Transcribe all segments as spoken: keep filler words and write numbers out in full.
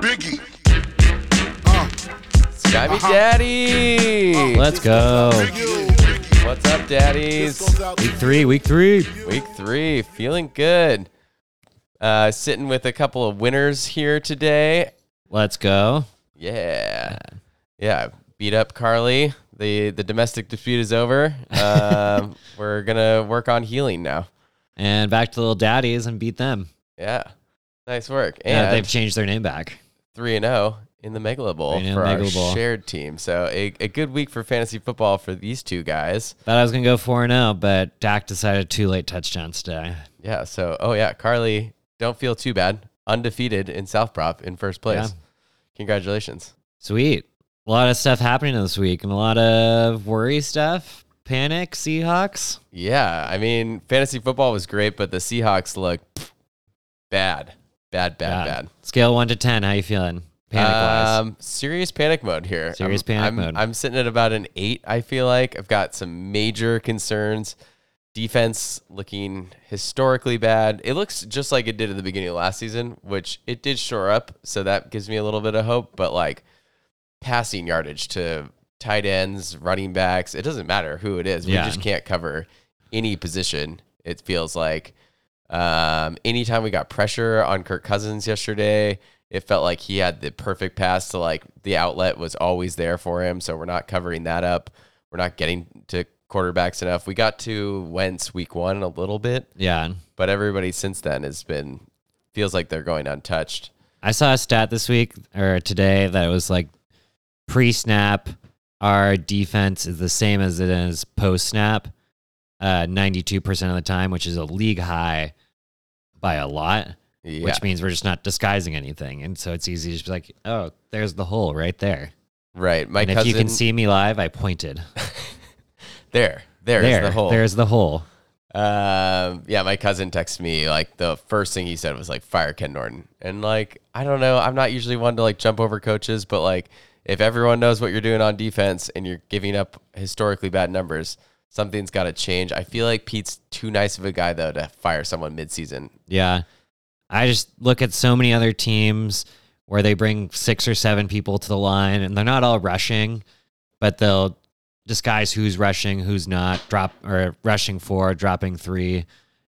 Biggie. Uh, Skyby uh-huh. Daddy. Uh, Let's go. Biggie. What's up, daddies? Week three, week three. Week three. Feeling good. Uh, sitting with a couple of winners here today. Let's go. Yeah. Yeah. Beat up Carly. The the domestic dispute is over. Um, we're going to work on healing now. And back to little daddies and beat them. Yeah. Nice work. And yeah, they've changed their name back. three and oh in the Megalo Bowl for Megalo our Bowl. Shared team. So a, a good week for fantasy football for these two guys. Thought I was going to go four and oh, but Dak decided two late touchdowns today. Yeah. So, oh, yeah. Carly, don't feel too bad. Undefeated in South Prop in first place. Yeah. Congratulations. Sweet. A lot of stuff happening this week and a lot of worry stuff. Panic, Seahawks. Yeah, I mean, fantasy football was great, but the Seahawks look bad. Bad, bad, bad. bad. Scale one to ten, how you feeling? Panic-wise. Um, serious panic mode here. Serious I'm, panic I'm, mode. I'm sitting at about an eight, I feel like. I've got some major concerns. Defense looking historically bad. It looks just like it did at the beginning of last season, which it did shore up, so that gives me a little bit of hope, but like, passing yardage to tight ends, running backs. It doesn't matter who it is. We yeah. just can't cover any position. It feels like um, anytime we got pressure on Kirk Cousins yesterday, it felt like he had the perfect pass to like the outlet was always there for him. So we're not covering that up. We're not getting to quarterbacks enough. We got to Wentz week one a little bit. Yeah. But everybody since then has been, feels like they're going untouched. I saw a stat this week or today that was like, pre-snap, our defense is the same as it is post-snap, uh, ninety-two percent of the time, which is a league high by a lot, yeah. which means we're just not disguising anything. And so it's easy to just be like, oh, there's the hole right there. Right. My and cousin, if you can see me live, I pointed. there. There's there, the hole. There's the hole. Um, yeah, my cousin texted me, like, the first thing he said was, like, fire Ken Norton. And, like, I don't know. I'm not usually one to, like, jump over coaches, but, like, if everyone knows what you're doing on defense and you're giving up historically bad numbers, something's got to change. I feel like Pete's too nice of a guy, though, to fire someone midseason. Yeah. I just look at so many other teams where they bring six or seven people to the line, and they're not all rushing, but they'll disguise who's rushing, who's not, drop or rushing four, dropping three.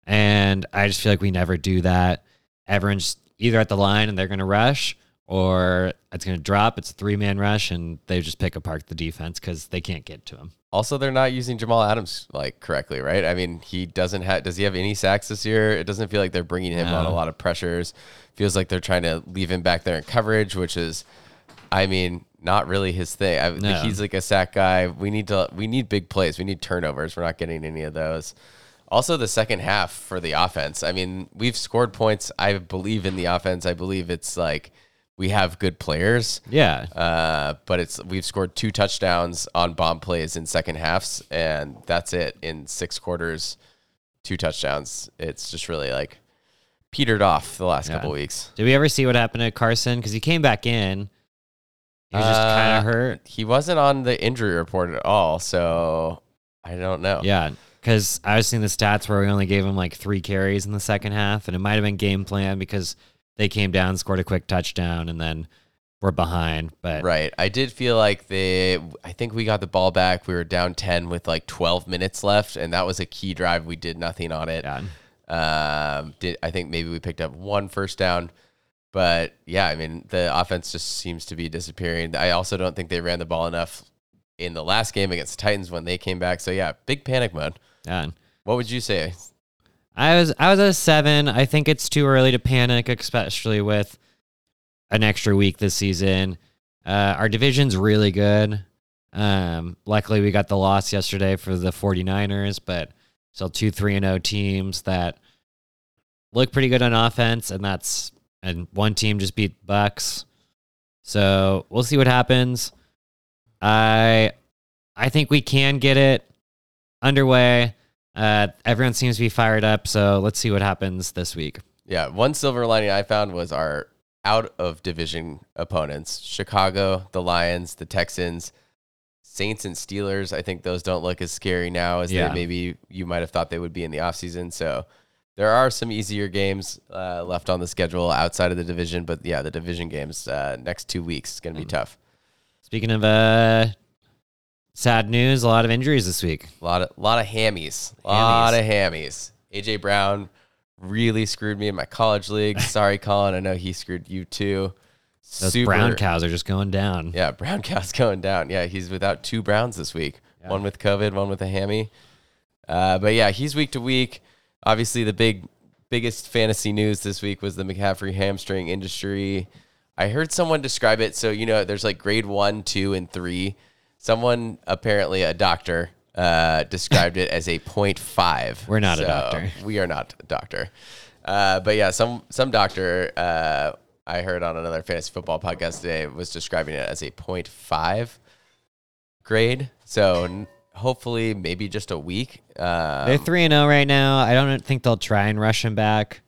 And I just feel like we never do that. Everyone's either at the line and they're going to rush, or it's going to drop. It's a three-man rush, and they just pick apart the defense because they can't get to him. Also, they're not using Jamal Adams like correctly, right? I mean, he doesn't have. Does he have any sacks this year? It doesn't feel like they're bringing him no. on a lot of pressures. Feels like they're trying to leave him back there in coverage, which is, I mean, not really his thing. I, no. He's like a sack guy. We need to. We need big plays. We need turnovers. We're not getting any of those. Also, the second half for the offense. I mean, we've scored points. I believe in the offense. I believe it's like. We have good players. Yeah. Uh, but it's we've scored two touchdowns on bomb plays in second halves, and that's it in six quarters, two touchdowns. It's just really like petered off the last yeah. couple of weeks. Did we ever see what happened to Carson? Because he came back in. He was uh, just kind of hurt. He wasn't on the injury report at all, so I don't know. Yeah, because I was seeing the stats where we only gave him like three carries in the second half, and it might have been game plan because they came down, scored a quick touchdown, and then we're behind. But right. I did feel like they, I think we got the ball back. We were down ten with like twelve minutes left, and that was a key drive. We did nothing on it. Yeah. Um, did I think maybe we picked up one first down. But, yeah, I mean, the offense just seems to be disappearing. I also don't think they ran the ball enough in the last game against the Titans when they came back. So, yeah, big panic mode. Yeah. What would you say? I was I was at a seven. I think it's too early to panic, especially with an extra week this season. Uh, our division's really good. Um, luckily, we got the loss yesterday for the forty-niners, but still two three and oh teams that look pretty good on offense, and that's and one team just beat Bucks. So we'll see what happens. I I think we can get it underway. Uh, everyone seems to be fired up, so let's see what happens this week. Yeah, one silver lining I found was our out-of-division opponents. Chicago, the Lions, the Texans, Saints, and Steelers. I think those don't look as scary now as yeah. they maybe you might have thought they would be in the offseason. So there are some easier games uh, left on the schedule outside of the division, but yeah, the division games uh, next two weeks is going to be mm. tough. Speaking of uh, sad news, a lot of injuries this week. A lot of, lot of hammies. A lot of hammies. A J. Brown really screwed me in my college league. Sorry, Colin. I know he screwed you too. Those Super, brown cows are just going down. Yeah, brown cows going down. Yeah, he's without two Browns this week. Yeah. One with COVID, one with a hammy. Uh, but yeah, he's week to week. Obviously, the big, biggest fantasy news this week was the McCaffrey hamstring injury. I heard someone describe it. So, you know, there's like grade one, two, and three. Someone, apparently a doctor, uh, described it as a point five. We're not so a doctor. We are not a doctor. Uh, but yeah, some some doctor... Uh, I heard on another fantasy football podcast today was describing it as a point five grade. So n- hopefully maybe just a week. Um, they're three and oh right now. I don't think they'll try and rush him back.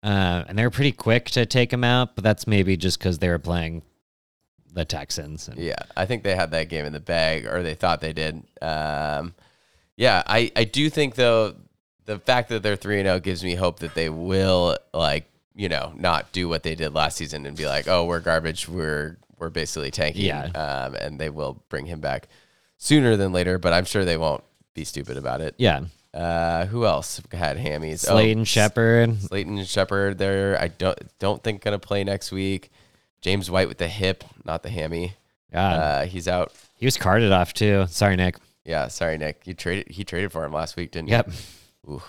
Uh, and they're pretty quick to take him out, but that's maybe just because they were playing the Texans. And- yeah, I think they had that game in the bag, or they thought they did. Um, yeah, I, I do think, though, the fact that they're three and oh gives me hope that they will, like, you know, not do what they did last season and be like, oh, we're garbage. We're we're basically tanking. Yeah. Um, and they will bring him back sooner than later, but I'm sure they won't be stupid about it. Yeah. Uh, who else had hammies? Slayton oh, Shepard. Slayton Shepard there. I don't don't think going to play next week. James White with the hip, not the hammy. Yeah. Uh, he's out. He was carted off too. Sorry, Nick. Yeah. Sorry, Nick. You traded. He traded for him last week, didn't yep. you? Yep. Ooh.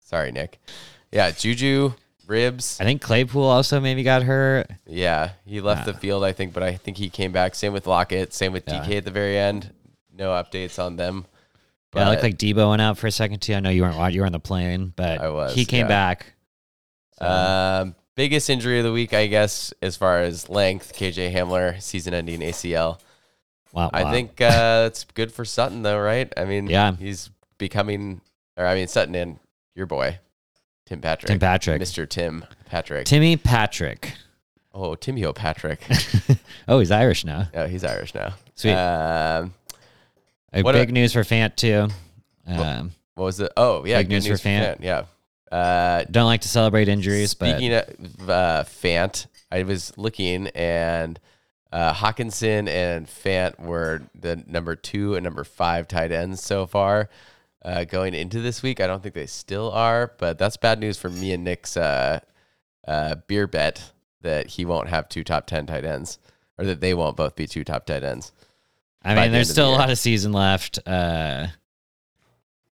Sorry, Nick. Yeah. Juju. Ribs. I think Claypool also maybe got hurt. Yeah, he left yeah. the field, I think, but I think he came back. Same with Lockett. Same with D K yeah. at the very end. No updates on them. But yeah, it looked like Debo went out for a second, too. I know you weren't you were on the plane, but I was, he came yeah. back. So. Um, biggest injury of the week, I guess, as far as length, K J Hamler, season-ending A C L. Wow, I wow. think uh, it's good for Sutton, though, right? I mean, yeah. he's becoming, or I mean, Sutton and your boy. Tim Patrick. Tim Patrick. Mister Tim Patrick. Timmy Patrick. Oh, Timmy O'Patrick. oh, he's Irish now. Oh, he's Irish now. Sweet. Um, a big a, news for Fant, too. Um, what was the... Oh, yeah. Big news, news for Fant. For Fant. Yeah. Uh, Don't like to celebrate injuries, speaking but... Speaking of uh, Fant, I was looking, and uh, Hawkinson and Fant were the number two and number five tight ends so far. Uh, going into this week, I don't think they still are, but that's bad news for me and Nick's uh, uh, beer bet that he won't have two top ten tight ends, or that they won't both be two top tight ends. I mean, there's still a lot of season left. Uh,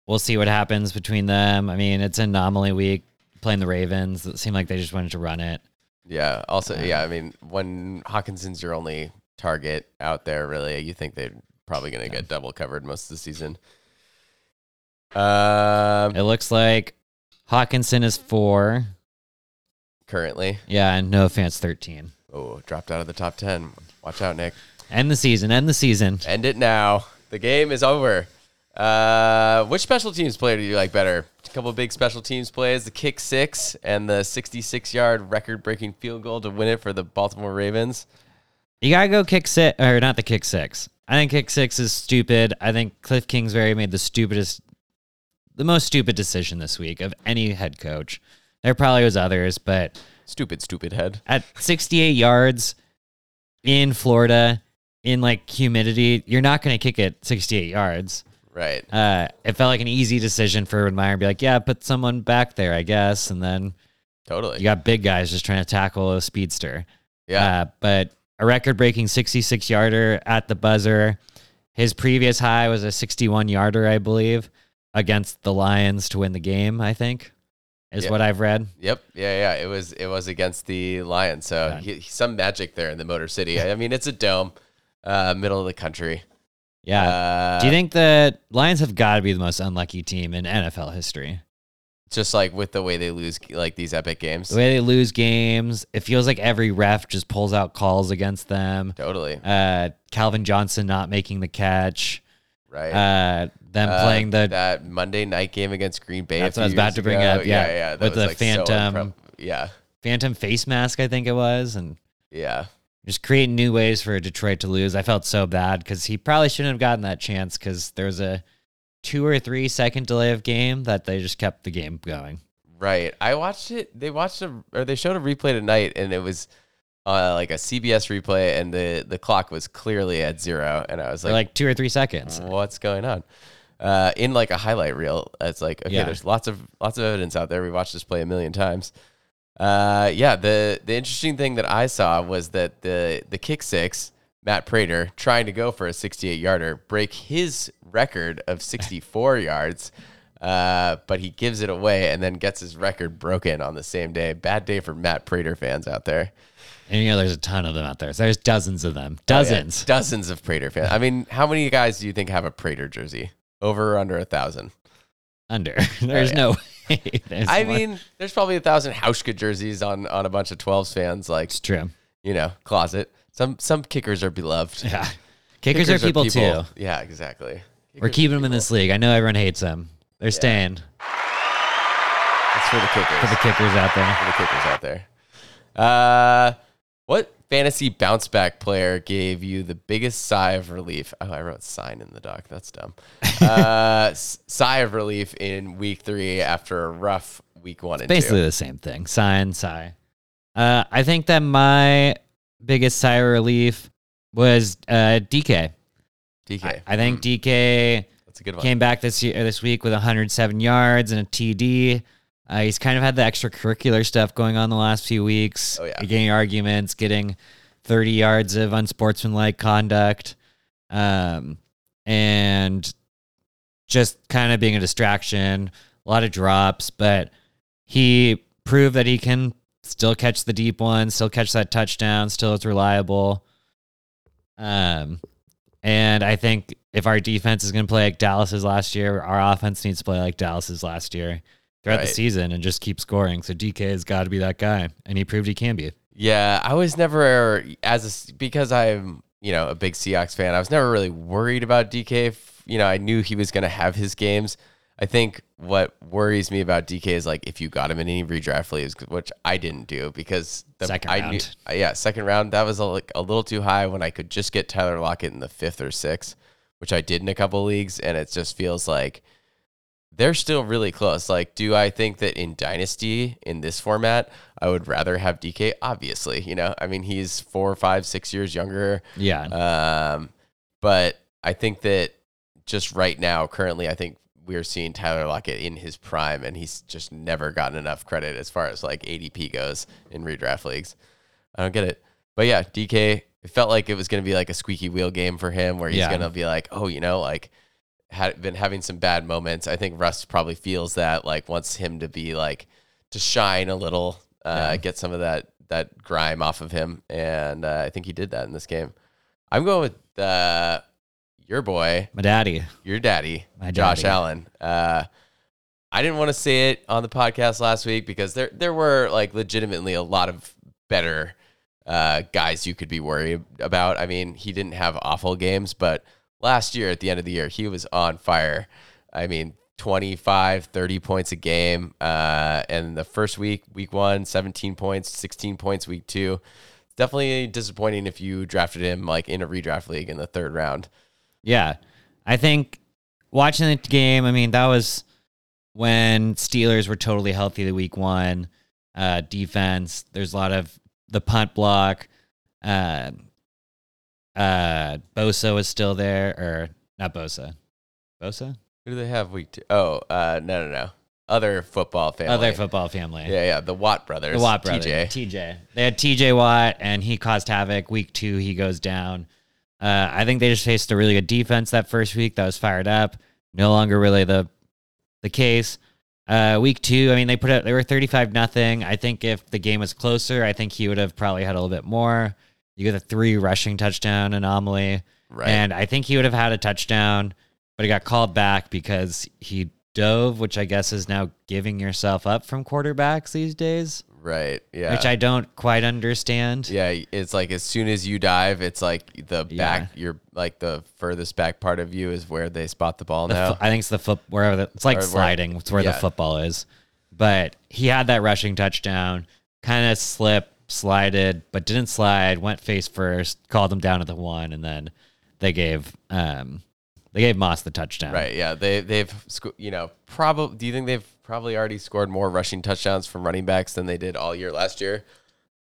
we'll see what happens between them. I mean, it's an anomaly week playing the Ravens. It seemed like they just wanted to run it. Yeah. Also, uh, yeah. I mean, when Hawkinson's your only target out there, really, you think they're probably going to yeah. get double covered most of the season. Um, it looks like Hawkinson is four currently. Yeah, and no Fant's thirteen. Oh, dropped out of the top ten. Watch out, Nick. End the season. End the season. End it now. The game is over. Uh, which special teams player do you like better? A couple of big special teams plays: the kick six and the sixty-six-yard record-breaking field goal to win it for the Baltimore Ravens. You gotta go kick six, or not the kick six. I think kick six is stupid. I think Cliff Kingsbury made the stupidest. The most stupid decision this week of any head coach. There probably was others, but... Stupid, stupid head. At sixty-eight yards in Florida, in, like, humidity, you're not going to kick it sixty-eight yards. Right. Uh, it felt like an easy decision for Urban Meyer to be like, yeah, put someone back there, I guess, and then... Totally. You got big guys just trying to tackle a speedster. Yeah. Uh, but a record-breaking sixty-six-yarder at the buzzer. His previous high was a sixty-one-yarder, I believe. Against the Lions to win the game, I think, is yep. what I've read. Yep, yeah, yeah. It was it was against the Lions, so yeah. he, some magic there in the Motor City. I mean, it's a dome, uh, middle of the country. Yeah. Uh, Do you think the Lions have got to be the most unlucky team in N F L history? Just like with the way they lose, like these epic games. The way they lose games, it feels like every ref just pulls out calls against them. Totally. Uh, Calvin Johnson not making the catch. Right. Uh, them uh, playing the that Monday night game against Green Bay. That's what I was about to bring ago. up. Yeah, yeah. yeah that with was the like phantom, so impre- yeah, phantom face mask. I think it was, and yeah, just creating new ways for Detroit to lose. I felt so bad because he probably shouldn't have gotten that chance because there was a two or three second delay of game that they just kept the game going. Right. I watched it. They watched a, or they showed a replay tonight, and it was uh, like a C B S replay, and the, the clock was clearly at zero. And I was like, like two or three seconds. What's going on? Uh, in like a highlight reel, it's like, okay, yeah. there's lots of lots of evidence out there. We watched this play a million times. Uh, yeah. The the interesting thing that I saw was that the the kick six, Matt Prater, trying to go for a sixty-eight yarder, break his record of sixty-four yards. Uh, but he gives it away and then gets his record broken on the same day. Bad day for Matt Prater fans out there. And, you know, there's a ton of them out there. So there's dozens of them. Dozens. Oh, yeah. Dozens of Prater fans. I mean, how many guys do you think have a Prater jersey? Over or under a thousand? Under. There's oh, yeah. no way. There's I more. mean, there's probably a thousand Hauschka jerseys on, on a bunch of twelves fans. Like, it's true. You know, closet. Some some kickers are beloved. Yeah. Kickers, kickers are, people are people too. Yeah, exactly. Kickers We're keeping them in this league. I know everyone hates them. They're yeah. staying. It's for the kickers. For the kickers out there. For the kickers out there. Uh, what fantasy bounce back player gave you the biggest sigh of relief? Oh, I wrote sign in the doc. That's dumb. Uh, sigh of relief in week three after a rough week one it's and basically two. Basically the same thing. Sigh and sigh. Uh, I think that my biggest sigh of relief was uh, D K. D K. I, I think mm. D K... It's a good one. Came back this year, this week with one hundred seven yards and a T D. Uh, he's kind of had the extracurricular stuff going on the last few weeks. Oh, yeah. Getting arguments, getting thirty yards of unsportsmanlike conduct, um, and just kind of being a distraction. A lot of drops, but he proved that he can still catch the deep one, still catch that touchdown, still is reliable. Um, and I think... If our defense is going to play like Dallas's last year, our offense needs to play like Dallas's last year throughout right. the season and just keep scoring. So D K has got to be that guy, and he proved he can be. Yeah, I was never as a, because I'm you know a big Seahawks fan. I was never really worried about D K. You know, I knew he was going to have his games. I think what worries me about D K is like if you got him in any redraft leagues, which I didn't do because the, second I round, knew, yeah, second round that was a, like a little too high when I could just get Tyler Lockett in the fifth or sixth. Which I did in a couple of leagues, and it just feels like they're still really close. Like, do I think that in Dynasty, in this format, I would rather have D K? Obviously, you know, I mean, he's four, five, six years younger. Yeah. Um, but I think that just right now, currently, I think we're seeing Tyler Lockett in his prime, and he's just never gotten enough credit as far as, like, A D P goes in redraft leagues. I don't get it. But, yeah, D K... It felt like it was going to be like a squeaky wheel game for him where he's yeah. going to be like, oh, you know, like had been having some bad moments. I think Russ probably feels that, like wants him to be like to shine a little, uh, yeah. get some of that, that grime off of him. And uh, I think he did that in this game. I'm going with uh, your boy, my daddy, your daddy, my daddy. Josh Allen. Uh, I didn't want to say it on the podcast last week because there, there were like legitimately a lot of better Uh, guys you could be worried about. I mean, he didn't have awful games, but last year at the end of the year, he was on fire. I mean, twenty-five, thirty points a game. Uh, and the first week, week one, seventeen points, sixteen points, week two. It's definitely disappointing if you drafted him like in a redraft league in the third round. Yeah. I think watching the game, I mean, that was when Steelers were totally healthy the week one uh, defense. There's a lot of the punt block, uh, uh, Bosa was still there, or not Bosa. Bosa? Who do they have week two? Oh, uh, no, no, no. Other football family. Other football family. Yeah, yeah, the Watt brothers. The Watt brothers. T J. T J. They had T J Watt, and he caused havoc. Week two, he goes down. Uh, I think they just faced a really good defense that first week that was fired up. No longer really the the case. Uh, week two, I mean, they put up, they were thirty-five nothing. I think if the game was closer, I think he would have probably had a little bit more. You get a three rushing touchdown anomaly. Right. And I think he would have had a touchdown, but he got called back because he dove, which I guess is now giving yourself up from quarterbacks these days. Right. Yeah. Which I don't quite understand. Yeah. It's like, as soon as you dive, it's like the yeah. back, you're like the furthest back part of you is where they spot the ball the now. Fo- I think it's the foot, wherever the, it's like or sliding. Where, it's where yeah. the football is. But he had that rushing touchdown, kind of slipped, slided, but didn't slide, went face first, called him down at the one. And then they gave, um, they gave Moss the touchdown. Right. Yeah. They, they've, you know, probably, do you think they've probably already scored more rushing touchdowns from running backs than they did all year last year.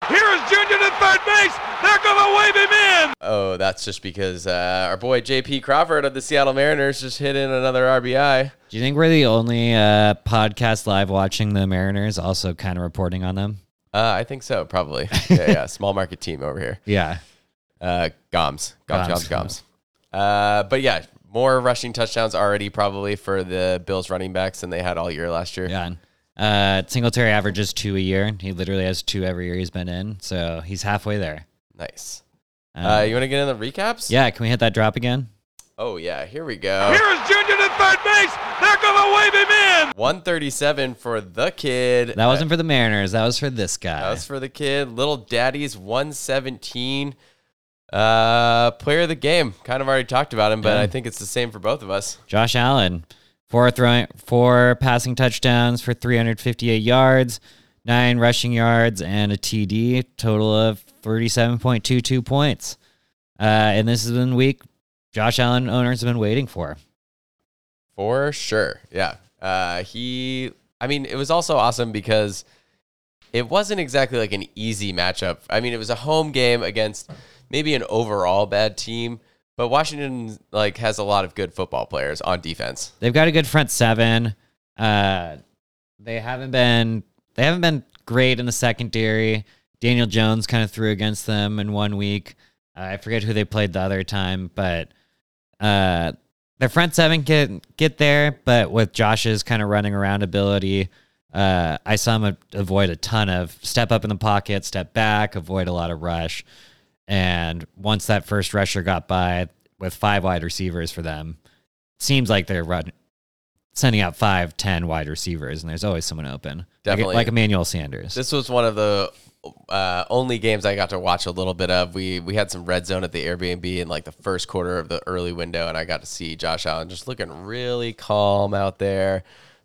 Here is Junior to third base. They're going to wave him in. Oh, that's just because uh, our boy J P Crawford of the Seattle Mariners just hit in another R B I. Do you think we're the only uh, podcast live watching the Mariners, also kind of reporting on them? Uh, I think so, probably. Yeah, yeah. Small market team over here. Yeah. Uh, Goms. Goms, Goms, Goms. Goms. Uh, but yeah, more rushing touchdowns already probably for the Bills running backs than they had all year last year. Yeah. Uh, Singletary averages two a year. He literally has two every year he's been in, so he's halfway there. Nice. Um, uh, you want to get in the recaps? Yeah, can we hit that drop again? Oh, yeah, here we go. Here's Junior to third base. They're going to wave him in. one thirty-seven for the kid. That wasn't for the Mariners. That was for this guy. That was for the kid. Little Daddy's one seventeen. Uh, player of the game. Kind of already talked about him, but yeah. I think it's the same for both of us. Josh Allen. Four throwing, four passing touchdowns for three hundred fifty-eight yards, nine rushing yards, and a T D, total of thirty-seven point two two points. Uh, and this has been week Josh Allen owners have been waiting for. For sure, yeah. Uh, he, I mean, it was also awesome because it wasn't exactly like an easy matchup. I mean, it was a home game against maybe an overall bad team. But Washington like has a lot of good football players on defense. They've got a good front seven. Uh, they haven't been they haven't been great in the secondary. Daniel Jones kind of threw against them in one week. Uh, I forget who they played the other time, but uh, their front seven can get there. But with Josh's kind of running around ability, uh, I saw him avoid a ton of step up in the pocket, step back, avoid a lot of rush. And once that first rusher got by with five wide receivers for them, it seems like they're run, sending out five, ten wide receivers, and there's always someone open. Definitely. Like, like Emmanuel Sanders. This was one of the uh, only games I got to watch a little bit of. We we had some red zone at the Airbnb in like the first quarter of the early window, and I got to see Josh Allen just looking really calm out there,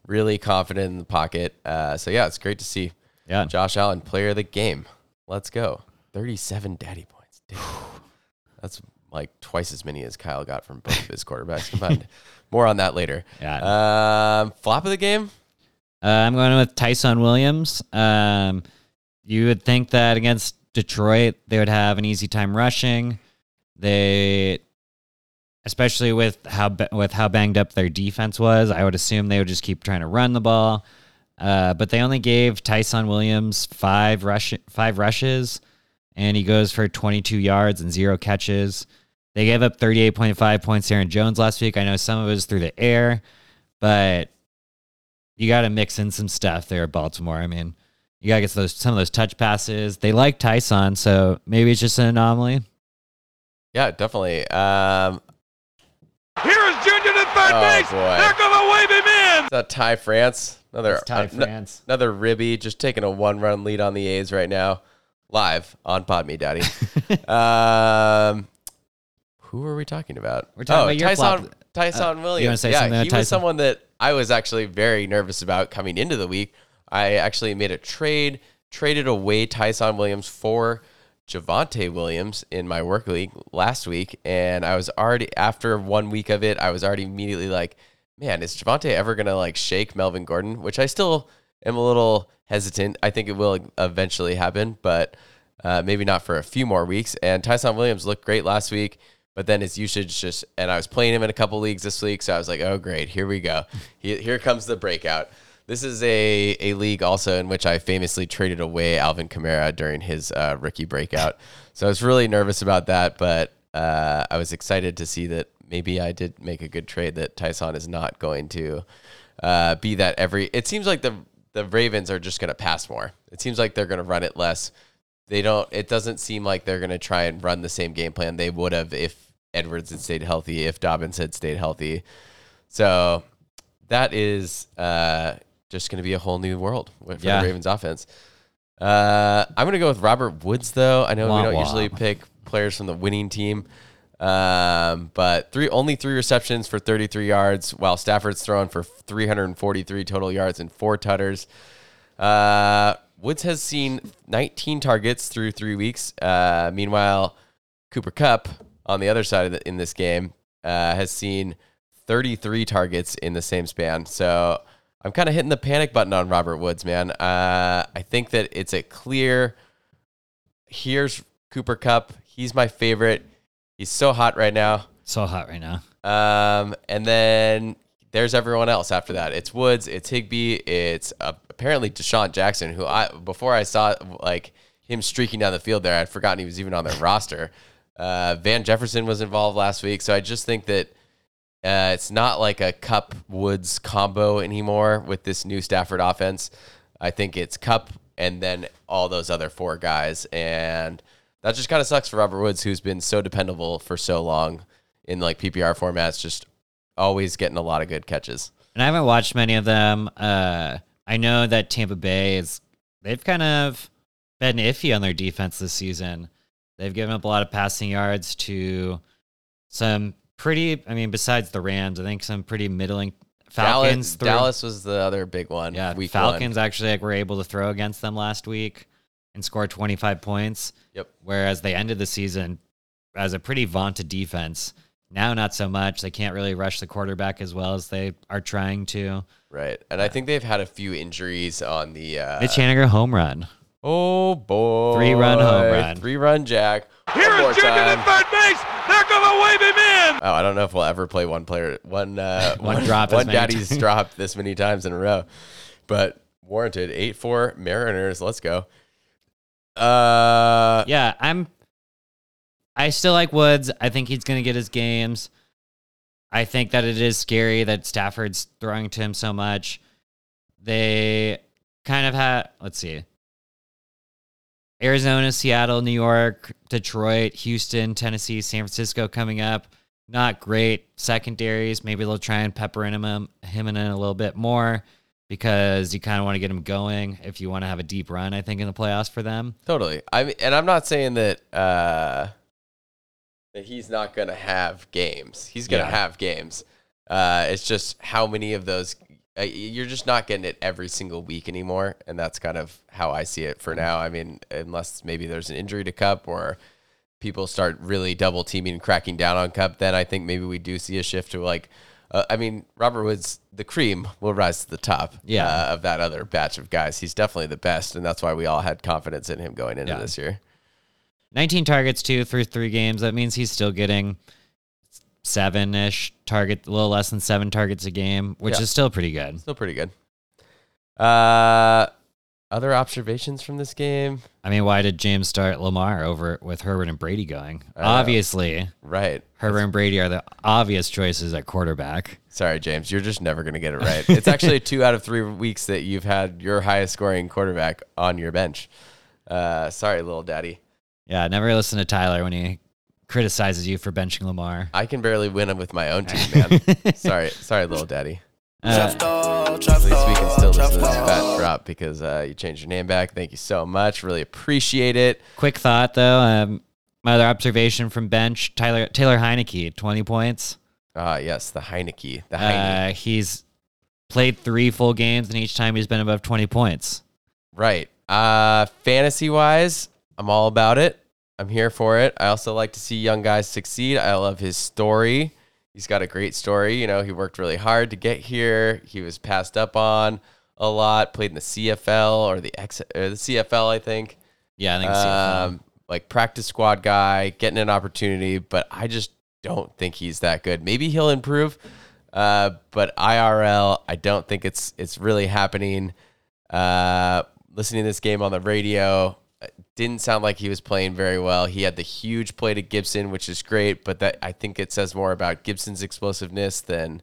really confident in the pocket. Uh, so, yeah, it's great to see yeah. Josh Allen, player of the game. Let's go. thirty-seven daddy points. That's like twice as many as Kyle got from both of his quarterbacks combined. More on that later. Yeah. Um, flop of the game? Uh, I'm going with Ty'Son Williams. Um, you would think that against Detroit, they would have an easy time rushing. They, especially with how with how banged up their defense was, I would assume they would just keep trying to run the ball. Uh, but they only gave Ty'Son Williams five rush five rushes. And he goes for twenty-two yards and zero catches. They gave up thirty-eight point five points to Aaron Jones last week. I know some of it was through the air, but you got to mix in some stuff there at Baltimore. I mean, you got to get those some of those touch passes. They like Ty'Son, so maybe it's just an anomaly. Yeah, definitely. Um, Here's Junior to third oh base. Boy. They're going to wave him in. Is that Ty France? Another, Ty uh, France. N- another ribby, just taking a one-run lead on the A's right now. Live on Pod Me Daddy. um, who are we talking about? We're talking oh, about your Ty'Son, Ty'Son uh, Williams. You want to say yeah, something about he Ty'Son? Was someone that I was actually very nervous about coming into the week. I actually made a trade, traded away Ty'Son Williams for Javonte Williams in my work league last week, and I was already after one week of it. I was already immediately like, "Man, is Javonte ever gonna like shake Melvin Gordon?" Which I still am a little hesitant. I think it will eventually happen, but uh, maybe not for a few more weeks. And Ty'Son Williams looked great last week, but then his usage just, and I was playing him in a couple leagues this week, so I was like, oh, great, here we go. He, here comes the breakout. This is a, a league also in which I famously traded away Alvin Kamara during his uh, rookie breakout. So I was really nervous about that, but uh, I was excited to see that maybe I did make a good trade that Ty'Son is not going to uh, be that every, it seems like the, the Ravens are just going to pass more. It seems like they're going to run it less. They don't, it doesn't seem like they're going to try and run the same game plan they would have if Edwards had stayed healthy, if Dobbins had stayed healthy. So that is uh, just going to be a whole new world for yeah. the Ravens offense. Uh, I'm going to go with Robert Woods, though. I know wah, we don't wah. usually pick players from the winning team, um, but three only three receptions for thirty-three yards, while Stafford's throwing for three hundred forty-three total yards and four tutters. Uh, Woods has seen nineteen targets through three weeks. Uh, meanwhile, Cooper Kupp on the other side of the, in this game uh, has seen thirty-three targets in the same span. So I'm kind of hitting the panic button on Robert Woods, man. Uh, I think that it's a clear, here's Cooper Kupp. He's my favorite. He's so hot right now. So hot right now. Um, and then there's everyone else after that. It's Woods, it's Higbee, it's uh, apparently Deshaun Jackson, who I before I saw like him streaking down the field there, I'd forgotten he was even on their roster. Uh, Van Jefferson was involved last week, so I just think that uh, it's not like a Kupp Woods combo anymore with this new Stafford offense. I think it's Kupp and then all those other four guys, and that just kind of sucks for Robert Woods, who's been so dependable for so long in like P P R formats, just always getting a lot of good catches. And I haven't watched many of them. Uh, I know that Tampa Bay is, they've kind of been iffy on their defense this season. They've given up a lot of passing yards to some pretty, I mean, besides the Rams, I think some pretty middling Falcons. Dallas, Dallas was the other big one. Yeah, week Falcons one. actually like, were able to throw against them last week and score twenty-five points. Yep. Whereas they ended the season as a pretty vaunted defense. Now, not so much. They can't really rush the quarterback as well as they are trying to. Right. And uh, I think they've had a few injuries on the... Uh, Mitch Haniger home run. Oh, boy. Three-run home run. Three-run jack. Here is Junior at third base. They're going to wave him in. Oh, I don't know if we'll ever play one player, one uh, one, one drop, one daddy's times. drop this many times in a row. But warranted. eight four Mariners. Let's go. Uh, Yeah, I'm... I still like Woods. I think he's going to get his games. I think that it is scary that Stafford's throwing to him so much. They kind of had, let's see, Arizona, Seattle, New York, Detroit, Houston, Tennessee, San Francisco coming up. Not great secondaries. Maybe they'll try and pepper in him, him in a little bit more, because you kind of want to get him going if you want to have a deep run, I think, in the playoffs for them. Totally. I mean, and I'm not saying that... Uh... that he's not going to have games. He's going to yeah. have games. Uh, it's just how many of those... Uh, you're just not getting it every single week anymore, and that's kind of how I see it for now. I mean, unless maybe there's an injury to Kupp or people start really double-teaming and cracking down on Kupp, then I think maybe we do see a shift to, like... Uh, I mean, Robert Woods, the cream, will rise to the top yeah. uh, of that other batch of guys. He's definitely the best, and that's why we all had confidence in him going into yeah. this year. nineteen targets, too, through three games. That means he's still getting seven-ish target, a little less than seven targets a game, which yeah. is still pretty good. Still pretty good. Uh, other observations from this game? I mean, why did James start Lamar over with Herbert and Brady going? Uh, Obviously. Right. Herbert That's... and Brady are the obvious choices at quarterback. Sorry, James. You're just never going to get it right. It's actually two out of three weeks that you've had your highest-scoring quarterback on your bench. Uh, sorry, little daddy. Yeah, never listen to Tyler when he criticizes you for benching Lamar. I can barely win him with my own team, man. sorry, sorry, little daddy. Uh, at least we can still listen to this fat drop because uh, you changed your name back. Thank you so much. Really appreciate it. Quick thought, though. Um, my other observation from bench, Tyler Taylor Heinicke, twenty points. Ah, uh, yes, the Heinicke. The Heinicke. Uh, he's played three full games, and each time he's been above twenty points. Right. Uh, fantasy-wise... I'm all about it. I'm here for it. I also like to see young guys succeed. I love his story. He's got a great story. You know, he worked really hard to get here. He was passed up on a lot, played in the C F L or the X or the C F L, I think. Yeah, I think um, C F L. Like practice squad guy, getting an opportunity, but I just don't think he's that good. Maybe he'll improve, uh, but I R L, I don't think it's it's really happening. Uh, listening to this game on the radio, didn't sound like he was playing very well. He had the huge play to Gibson, which is great, but that I think it says more about Gibson's explosiveness than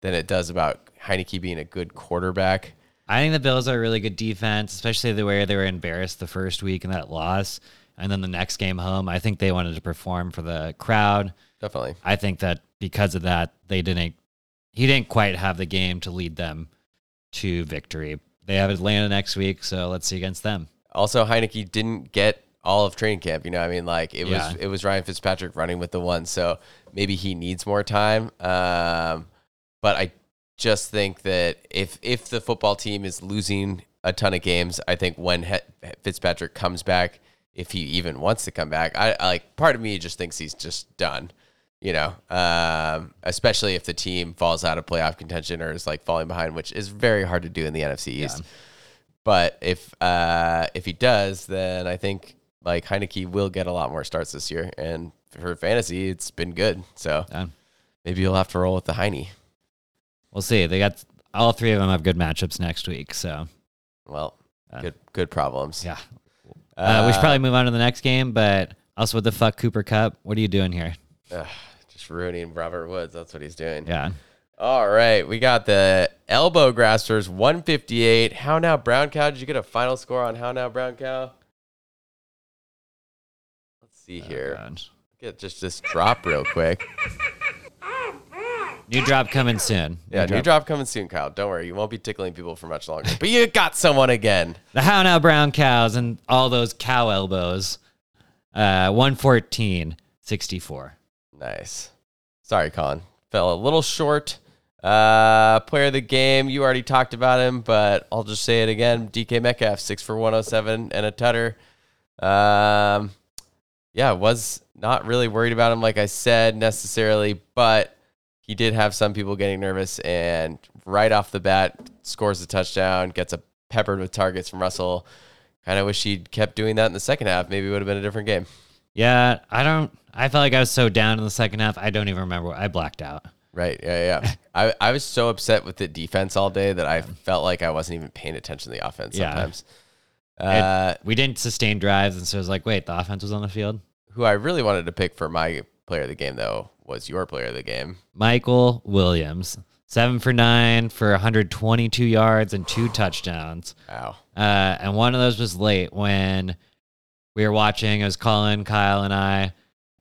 than it does about Heinicke being a good quarterback. I think the Bills are a really good defense, especially the way they were embarrassed the first week in that loss, and then the next game home. I think they wanted to perform for the crowd. Definitely. I think that because of that, they didn't. He didn't quite have the game to lead them to victory. They have Atlanta next week, so let's see against them. Also, Heinicke didn't get all of training camp. You know, I mean, like it yeah. was it was Ryan Fitzpatrick running with the one, so maybe he needs more time. Um, but I just think that if if the football team is losing a ton of games, I think when he, Fitzpatrick comes back, if he even wants to come back, I, I like part of me just thinks he's just done. you know, um, especially if the team falls out of playoff contention or is like falling behind, which is very hard to do in the N F C East. Yeah. But if uh, if he does, then I think like Heinicke will get a lot more starts this year. And for fantasy, it's been good. So yeah. Maybe you'll have to roll with the Heine. We'll see. They got all three of them have good matchups next week. So, well, uh, good good problems. Yeah, uh, uh, we should probably move on to the next game. But also, what the fuck, Cooper Kupp? What are you doing here? Uh, just ruining Robert Woods. That's what he's doing. Yeah. All right. We got the elbow graspers, one fifty-eight. How now, Brown Cow? Did you get a final score on How now, Brown Cow? Let's see oh, here. God. Get just this drop real quick. New drop coming soon. New yeah, drop. new drop coming soon, Kyle. Don't worry. You won't be tickling people for much longer. But you got someone again. The How now, Brown Cows and all those cow elbows. Uh, one fourteen sixty-four. Nice. Sorry, Colin. Fell a little short. Uh, player of the game, you already talked about him, but I'll just say it again. D K Metcalf, six for one oh seven and a tutter. Um, yeah, was not really worried about him, like I said, necessarily, but he did have some people getting nervous, and right off the bat, scores a touchdown, gets a peppered with targets from Russell. Kind of wish he'd kept doing that in the second half. Maybe it would have been a different game. Yeah, I don't. I felt like I was so down in the second half. I don't even remember. I blacked out. Right. Yeah. Yeah. I, I was so upset with the defense all day that I felt like I wasn't even paying attention to the offense sometimes. Yeah. Uh, we didn't sustain drives. And so it was like, wait, the offense was on the field. Who I really wanted to pick for my player of the game, though, was your player of the game. Michael Williams, seven for nine for one hundred twenty-two yards and two touchdowns. Wow. Uh, and one of those was late when we were watching. It was Colin, Kyle, and I.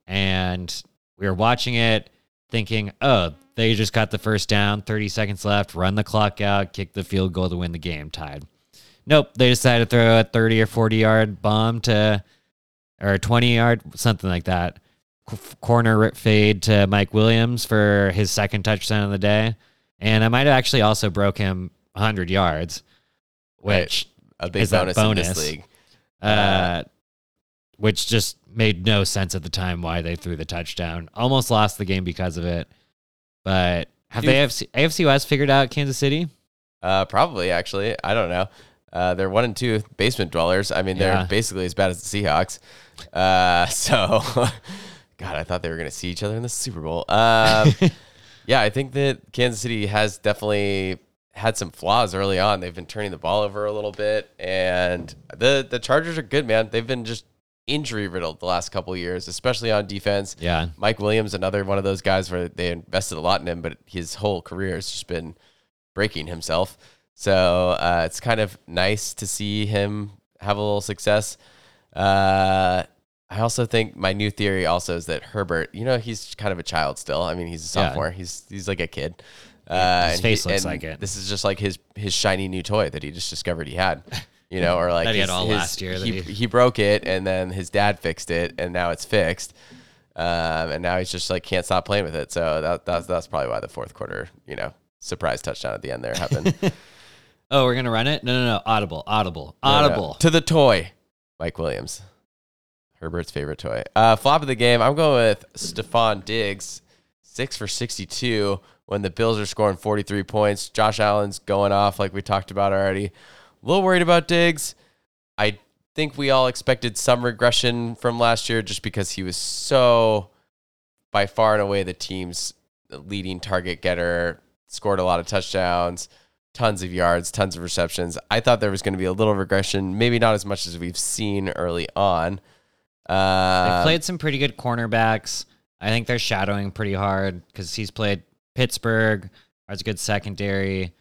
And we were watching it thinking, oh, they just got the first down, thirty seconds left, run the clock out, kick the field goal to win the game, tied. Nope, they decided to throw a thirty or forty-yard bomb to, or a twenty-yard, something like that, C- corner fade to Mike Williams for his second touchdown of the day. And I might have actually also broke him one hundred yards, which right. a big is bonus, bonus in this league. Uh, uh Which just made no sense at the time why they threw the touchdown. Almost lost the game because of it. But have Dude. they A F C, A F C West figured out Kansas City? Uh, probably, actually. I don't know. Uh, they're one and two basement dwellers. I mean, they're yeah. basically as bad as the Seahawks. Uh, so, God, I thought they were going to see each other in the Super Bowl. Um, yeah, I think that Kansas City has definitely had some flaws early on. They've been turning the ball over a little bit. And the, the Chargers are good, man. They've been just injury riddled the last couple of years, especially on defense. Yeah, Mike Williams, another one of those guys where they invested a lot in him, but his whole career has just been breaking himself. So uh, it's kind of nice to see him have a little success. Uh, I also think my new theory also is that Herbert, you know, he's kind of a child still. I mean, he's a sophomore. Yeah. He's he's like a kid. Uh, yeah, his face he, looks like it. This is just like his his shiny new toy that he just discovered he had. You know, or like that he his, had all his, last year. He, he... he broke it, and then his dad fixed it, and now it's fixed. Um, and now he's just like can't stop playing with it. So that that's that's probably why the fourth quarter, you know, surprise touchdown at the end there happened. Oh, we're gonna run it? No, no, no. Audible, audible, audible no, no. to the toy. Mike Williams, Herbert's favorite toy. Uh, flop of the game. I'm going with Stephon Diggs, six for sixty-two. When the Bills are scoring forty-three points, Josh Allen's going off like we talked about already. A little worried about Diggs. I think we all expected some regression from last year just because he was so, by far and away, the team's leading target getter, scored a lot of touchdowns, tons of yards, tons of receptions. I thought there was going to be a little regression, maybe not as much as we've seen early on. Uh, they played some pretty good cornerbacks. I think they're shadowing pretty hard because he's played Pittsburgh, has a good secondary.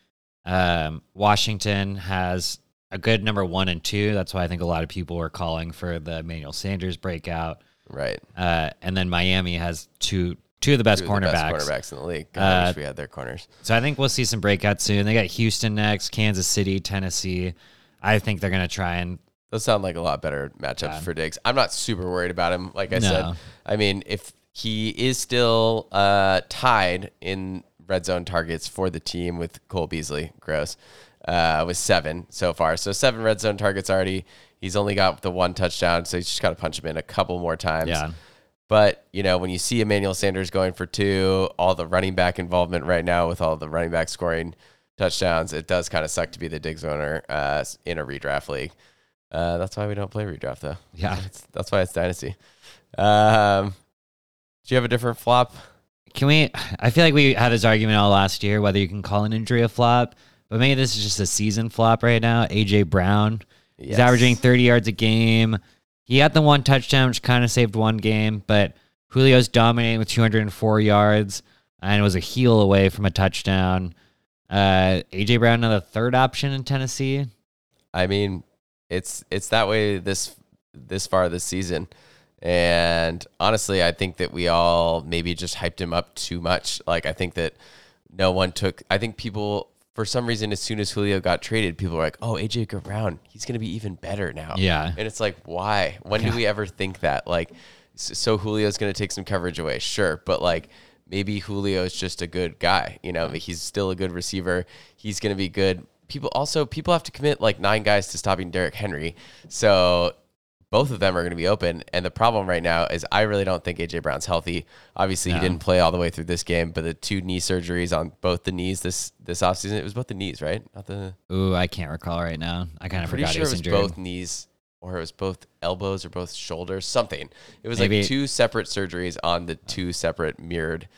Um, Washington has a good number one and two. That's why I think a lot of people were calling for the Emmanuel Sanders breakout. Right. Uh, and then Miami has two two of the best two cornerbacks. Of the best cornerbacks in the league. God, uh, I wish we had their corners. So I think we'll see some breakouts soon. They got Houston next, Kansas City, Tennessee. I think they're going to try and... Those sound like a lot better matchups yeah. for Diggs. I'm not super worried about him, like I no. said. I mean, if he is still uh, tied in red zone targets for the team with Cole Beasley, gross, uh, with seven so far. So seven red zone targets already. He's only got the one touchdown, so he's just got to punch him in a couple more times. Yeah. But, you know, when you see Emmanuel Sanders going for two, all the running back involvement right now with all the running back scoring touchdowns, it does kind of suck to be the Diggs owner uh, in a redraft league. Uh, that's why we don't play redraft, though. Yeah. That's, that's why it's Dynasty. Um, do you have a different flop? Can we? I feel like we had this argument all last year, whether you can call an injury a flop, but maybe this is just a season flop right now. A J. Brown, yes. He's averaging thirty yards a game. He got the one touchdown, which kind of saved one game, but Julio's dominating with two hundred four yards and was a heel away from a touchdown. Uh, A J. Brown, another third option in Tennessee. I mean, it's it's that way this this far this season. And honestly, I think that we all maybe just hyped him up too much. Like, I think that no one took... I think people, for some reason, as soon as Julio got traded, people were like, oh, A J. Brown, he's going to be even better now. Yeah. And it's like, why? When yeah. do we ever think that? Like, so Julio's going to take some coverage away, sure. But, like, maybe Julio's just a good guy. You know, he's still a good receiver. He's going to be good. People also, people have to commit, like, nine guys to stopping Derrick Henry. So... both of them are going to be open, and the problem right now is I really don't think A J. Brown's healthy. Obviously, no. He didn't play all the way through this game, but the two knee surgeries on both the knees this this offseason, it was both the knees, right? Not the. Ooh, I can't recall right now. I kind of forgot sure he was injured. Pretty sure it was both knees, or it was both elbows, or both shoulders, something. It was Maybe. like two separate surgeries on the two separate mirrored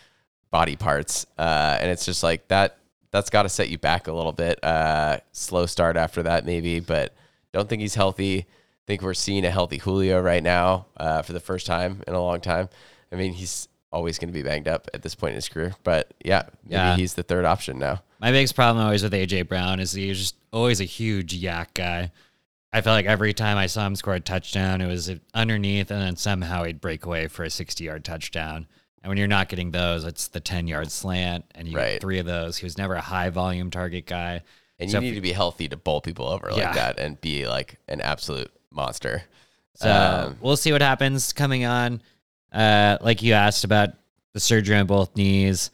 body parts, uh, and it's just like that. That's got to set you back a little bit. Uh, slow start after that, maybe, but don't think he's healthy. Think we're seeing a healthy Julio right now uh, for the first time in a long time. I mean, he's always going to be banged up at this point in his career, but yeah, maybe yeah. he's the third option now. My biggest problem always with A J. Brown is he's just always a huge yak guy. I felt like every time I saw him score a touchdown, it was underneath, and then somehow he'd break away for a sixty-yard touchdown. And when you're not getting those, it's the ten-yard slant, and you right. get three of those. He was never a high-volume target guy. And so you need to be healthy to bowl people over yeah. like that and be like an absolute... monster. So um, we'll see what happens coming on. Uh, like you asked about the surgery on both knees.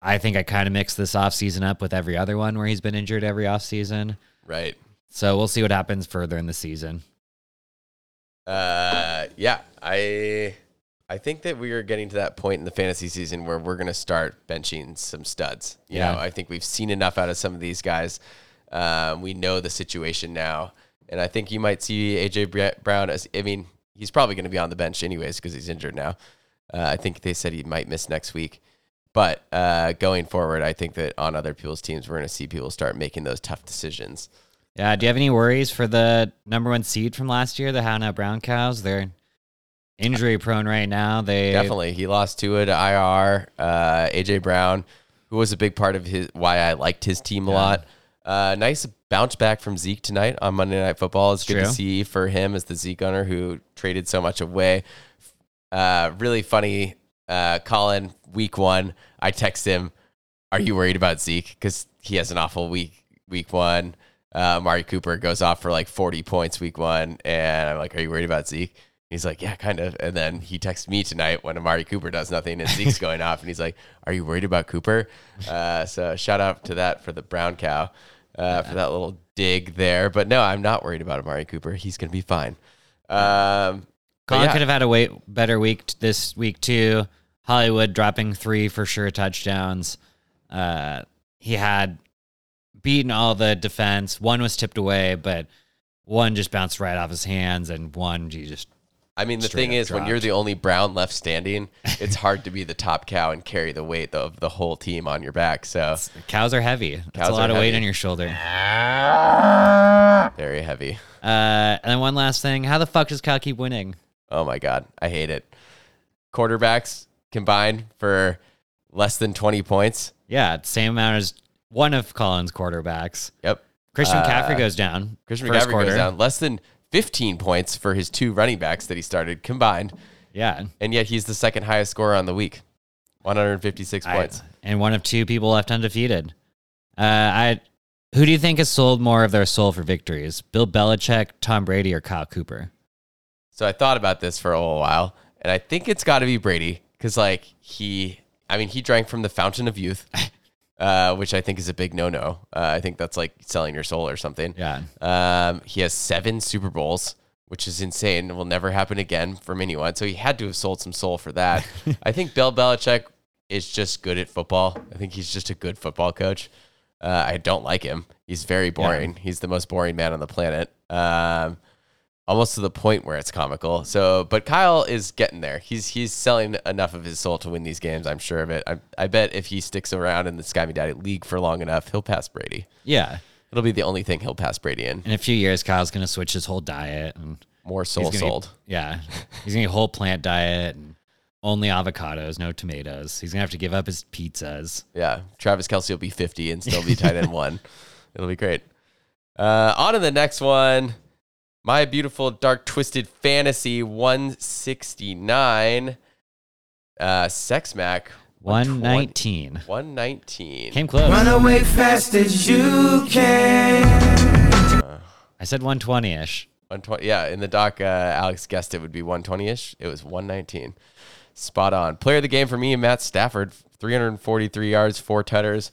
I think I kind of mixed this offseason up with every other one where he's been injured every offseason. Right. So we'll see what happens further in the season. Uh, yeah, I I think that we are getting to that point in the fantasy season where we're going to start benching some studs. You yeah. know, I think we've seen enough out of some of these guys. Um, we know the situation now. And I think you might see A J. Brown as, I mean, he's probably going to be on the bench anyways because he's injured now. Uh, I think they said he might miss next week. But uh, going forward, I think that on other people's teams, we're going to see people start making those tough decisions. Yeah. Do you have any worries for the number one seed from last year, the How Now Brown Cows? They're injury prone right now. They Definitely. He lost Tua to I R. Uh, A J. Brown, who was a big part of his why I liked his team a yeah. lot. Uh, nice bounce back from Zeke tonight on Monday Night Football. It's True. good to see for him as the Zeke owner who traded so much away. Uh, really funny. Uh, Colin, week one, I text him, are you worried about Zeke? Because he has an awful week, week one. Uh, Amari Cooper goes off for like forty points week one. And I'm like, are you worried about Zeke? And he's like, yeah, kind of. And then he texts me tonight when Amari Cooper does nothing and Zeke's going off. And he's like, are you worried about Cooper? Uh, so shout out to that for the Brown Cow. Uh, for that little dig there. But no, I'm not worried about Amari Cooper. He's going to be fine. Um, Colin yeah. could have had a way better week this week, too. Hollywood dropping three for sure touchdowns. Uh, he had beaten all the defense. One was tipped away, but one just bounced right off his hands, and one he just... I mean, the thing is, dropped. When you're the only Brown left standing, it's hard to be the top cow and carry the weight of the whole team on your back. So it's, cows are heavy. Cows That's a lot of heavy. Weight on your shoulder. Very heavy. Uh, and then one last thing. How the fuck does Kyle keep winning? Oh, my God. I hate it. Quarterbacks combined for less than twenty points. Yeah, same amount as one of Colin's quarterbacks. Yep. Christian uh, McCaffrey goes down. Christian McCaffrey quarter. goes down. Less than... fifteen points for his two running backs that he started combined. Yeah. And yet he's the second highest scorer on the week. one hundred fifty-six I, points. And one of two people left undefeated. Uh, I. Who do you think has sold more of their soul for victories? Bill Belichick, Tom Brady, or Kyle Cooper? So I thought about this for a little while, and I think it's got to be Brady because, like, he... I mean, he drank from the fountain of youth, uh, which I think is a big no-no. Uh, I think that's like selling your soul or something. Yeah. Um, he has seven Super Bowls. which is insane and will never happen again from anyone. So he had to have sold some soul for that. I think Bill Belichick is just good at football. I think he's just a good football coach. Uh, I don't like him. He's very boring. Yeah. He's the most boring man on the planet. Um, almost to the point where it's comical. So, but Kyle is getting there. He's he's selling enough of his soul to win these games. I'm sure of it. I I bet if he sticks around in the Sky Me Daddy League for long enough, he'll pass Brady. Yeah. It'll be the only thing he'll pass Brady in. In a few years, Kyle's going to switch his whole diet. And more soul sold. Yeah. He's going to whole plant diet and only avocados, no tomatoes. He's going to have to give up his pizzas. Yeah. Travis Kelce will be fifty and still be tight end one. It'll be great. Uh, on to the next one. My Beautiful Dark Twisted Fantasy one sixty-nine. Uh, Sex Mac. one nineteen. one nineteen. Came close. Run away fast as you can. Uh, I said one twenty-ish. one twenty, yeah, in the doc, uh, Alex guessed it would be one twenty-ish. It was one nineteen. Spot on. Player of the game for me, Matt Stafford. three forty-three yards, four tutters.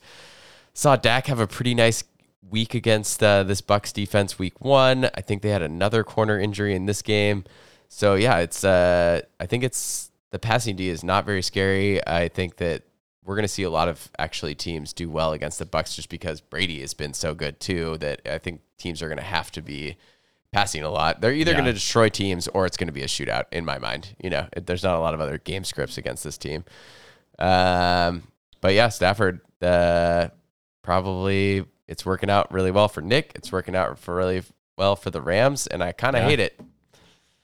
Saw Dak have a pretty nice week against uh, this Bucs defense week one. I think they had another corner injury in this game. So, yeah, it's. Uh, I think it's... The passing D is not very scary. I think that we're going to see a lot of actually teams do well against the Bucs just because Brady has been so good too that I think teams are going to have to be passing a lot. They're either yeah. going to destroy teams or it's going to be a shootout in my mind. You know, there's not a lot of other game scripts against this team. Um, but yeah, Stafford, uh, probably it's working out really well for Nick. It's working out for really well for the Rams, and I kind of yeah. hate it.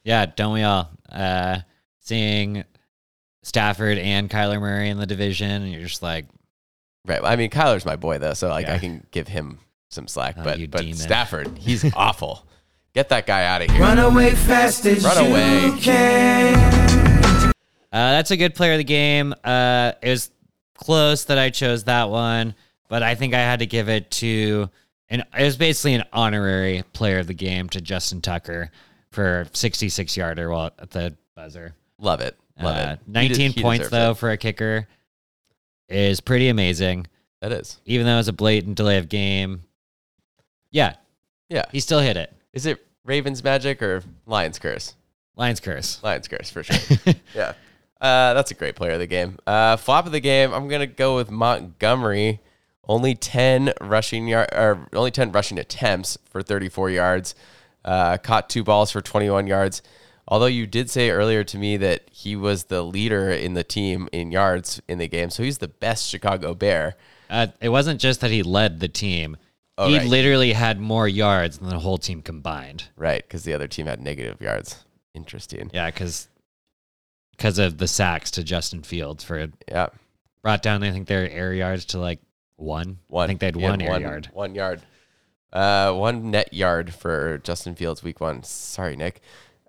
Yeah, don't we all? Uh, seeing Stafford and Kyler Murray in the division, and you're just like, right. I mean, Kyler's my boy though, so like yeah. I can give him some slack. Oh, but but Stafford, he's awful. Get that guy out of here. Run away fast as Run you away. Can. Uh, that's a good player of the game. Uh, it was close that I chose that one, but I think I had to give it to, and it was basically an honorary player of the game to Justin Tucker for sixty-six yarder while at the buzzer. Love it. Love uh, it. nineteen did, points, though, it. for a kicker is pretty amazing. That is. Even though it was a blatant delay of game. Yeah. Yeah. He still hit it. Is it Ravens magic or Lions curse? Lions curse. Lions curse, for sure. yeah. Uh, that's a great player of the game. Uh, flop of the game, I'm going to go with Montgomery. Only ten rushing yard, or only ten rushing attempts for thirty-four yards. Uh, caught two balls for twenty-one yards. Although you did say earlier to me that he was the leader in the team in yards in the game, so he's the best Chicago Bear. Uh, it wasn't just that he led the team. Oh, he right. literally had more yards than the whole team combined. Right, because the other team had negative yards. Interesting. Yeah, because of the sacks to Justin Fields. for yeah. Brought down, I think, their air yards to like one. one. I think they had yeah, one air one, yard. One yard. Uh, one net yard for Justin Fields week one. Sorry, Nick.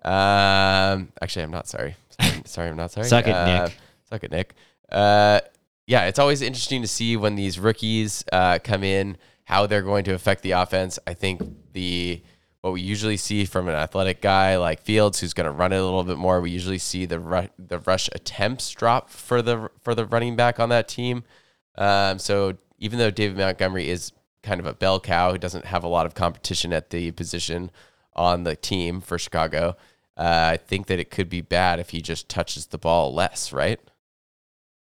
Um, actually, I'm not sorry. Sorry, sorry I'm not sorry. Suck it, uh, Nick. Suck it, Nick. Uh, yeah, it's always interesting to see when these rookies uh, come in, how they're going to affect the offense. I think the what we usually see from an athletic guy like Fields, who's going to run it a little bit more, we usually see the ru- the rush attempts drop for the for the running back on that team. Um, so even though David Montgomery is kind of a bell cow who doesn't have a lot of competition at the position on the team for Chicago. Uh, I think that it could be bad if he just touches the ball less, right?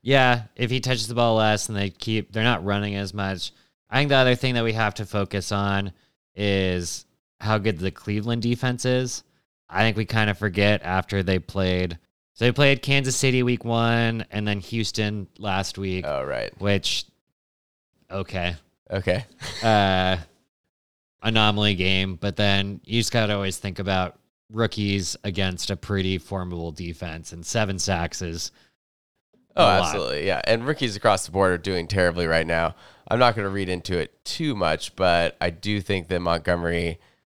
Yeah, if he touches the ball less and they keep, they're not running as much. I think the other thing that we have to focus on is how good the Cleveland defense is. I think we kind of forget after they played. So they played Kansas City week one and then Houston last week. Oh, right. Which, okay. Okay. uh, anomaly game, but then you just got to always think about rookies against a pretty formidable defense, and seven sacks is a lot. Oh, absolutely. Yeah. And rookies across the board are doing terribly right now. I'm not going to read into it too much, but I do think that Montgomery,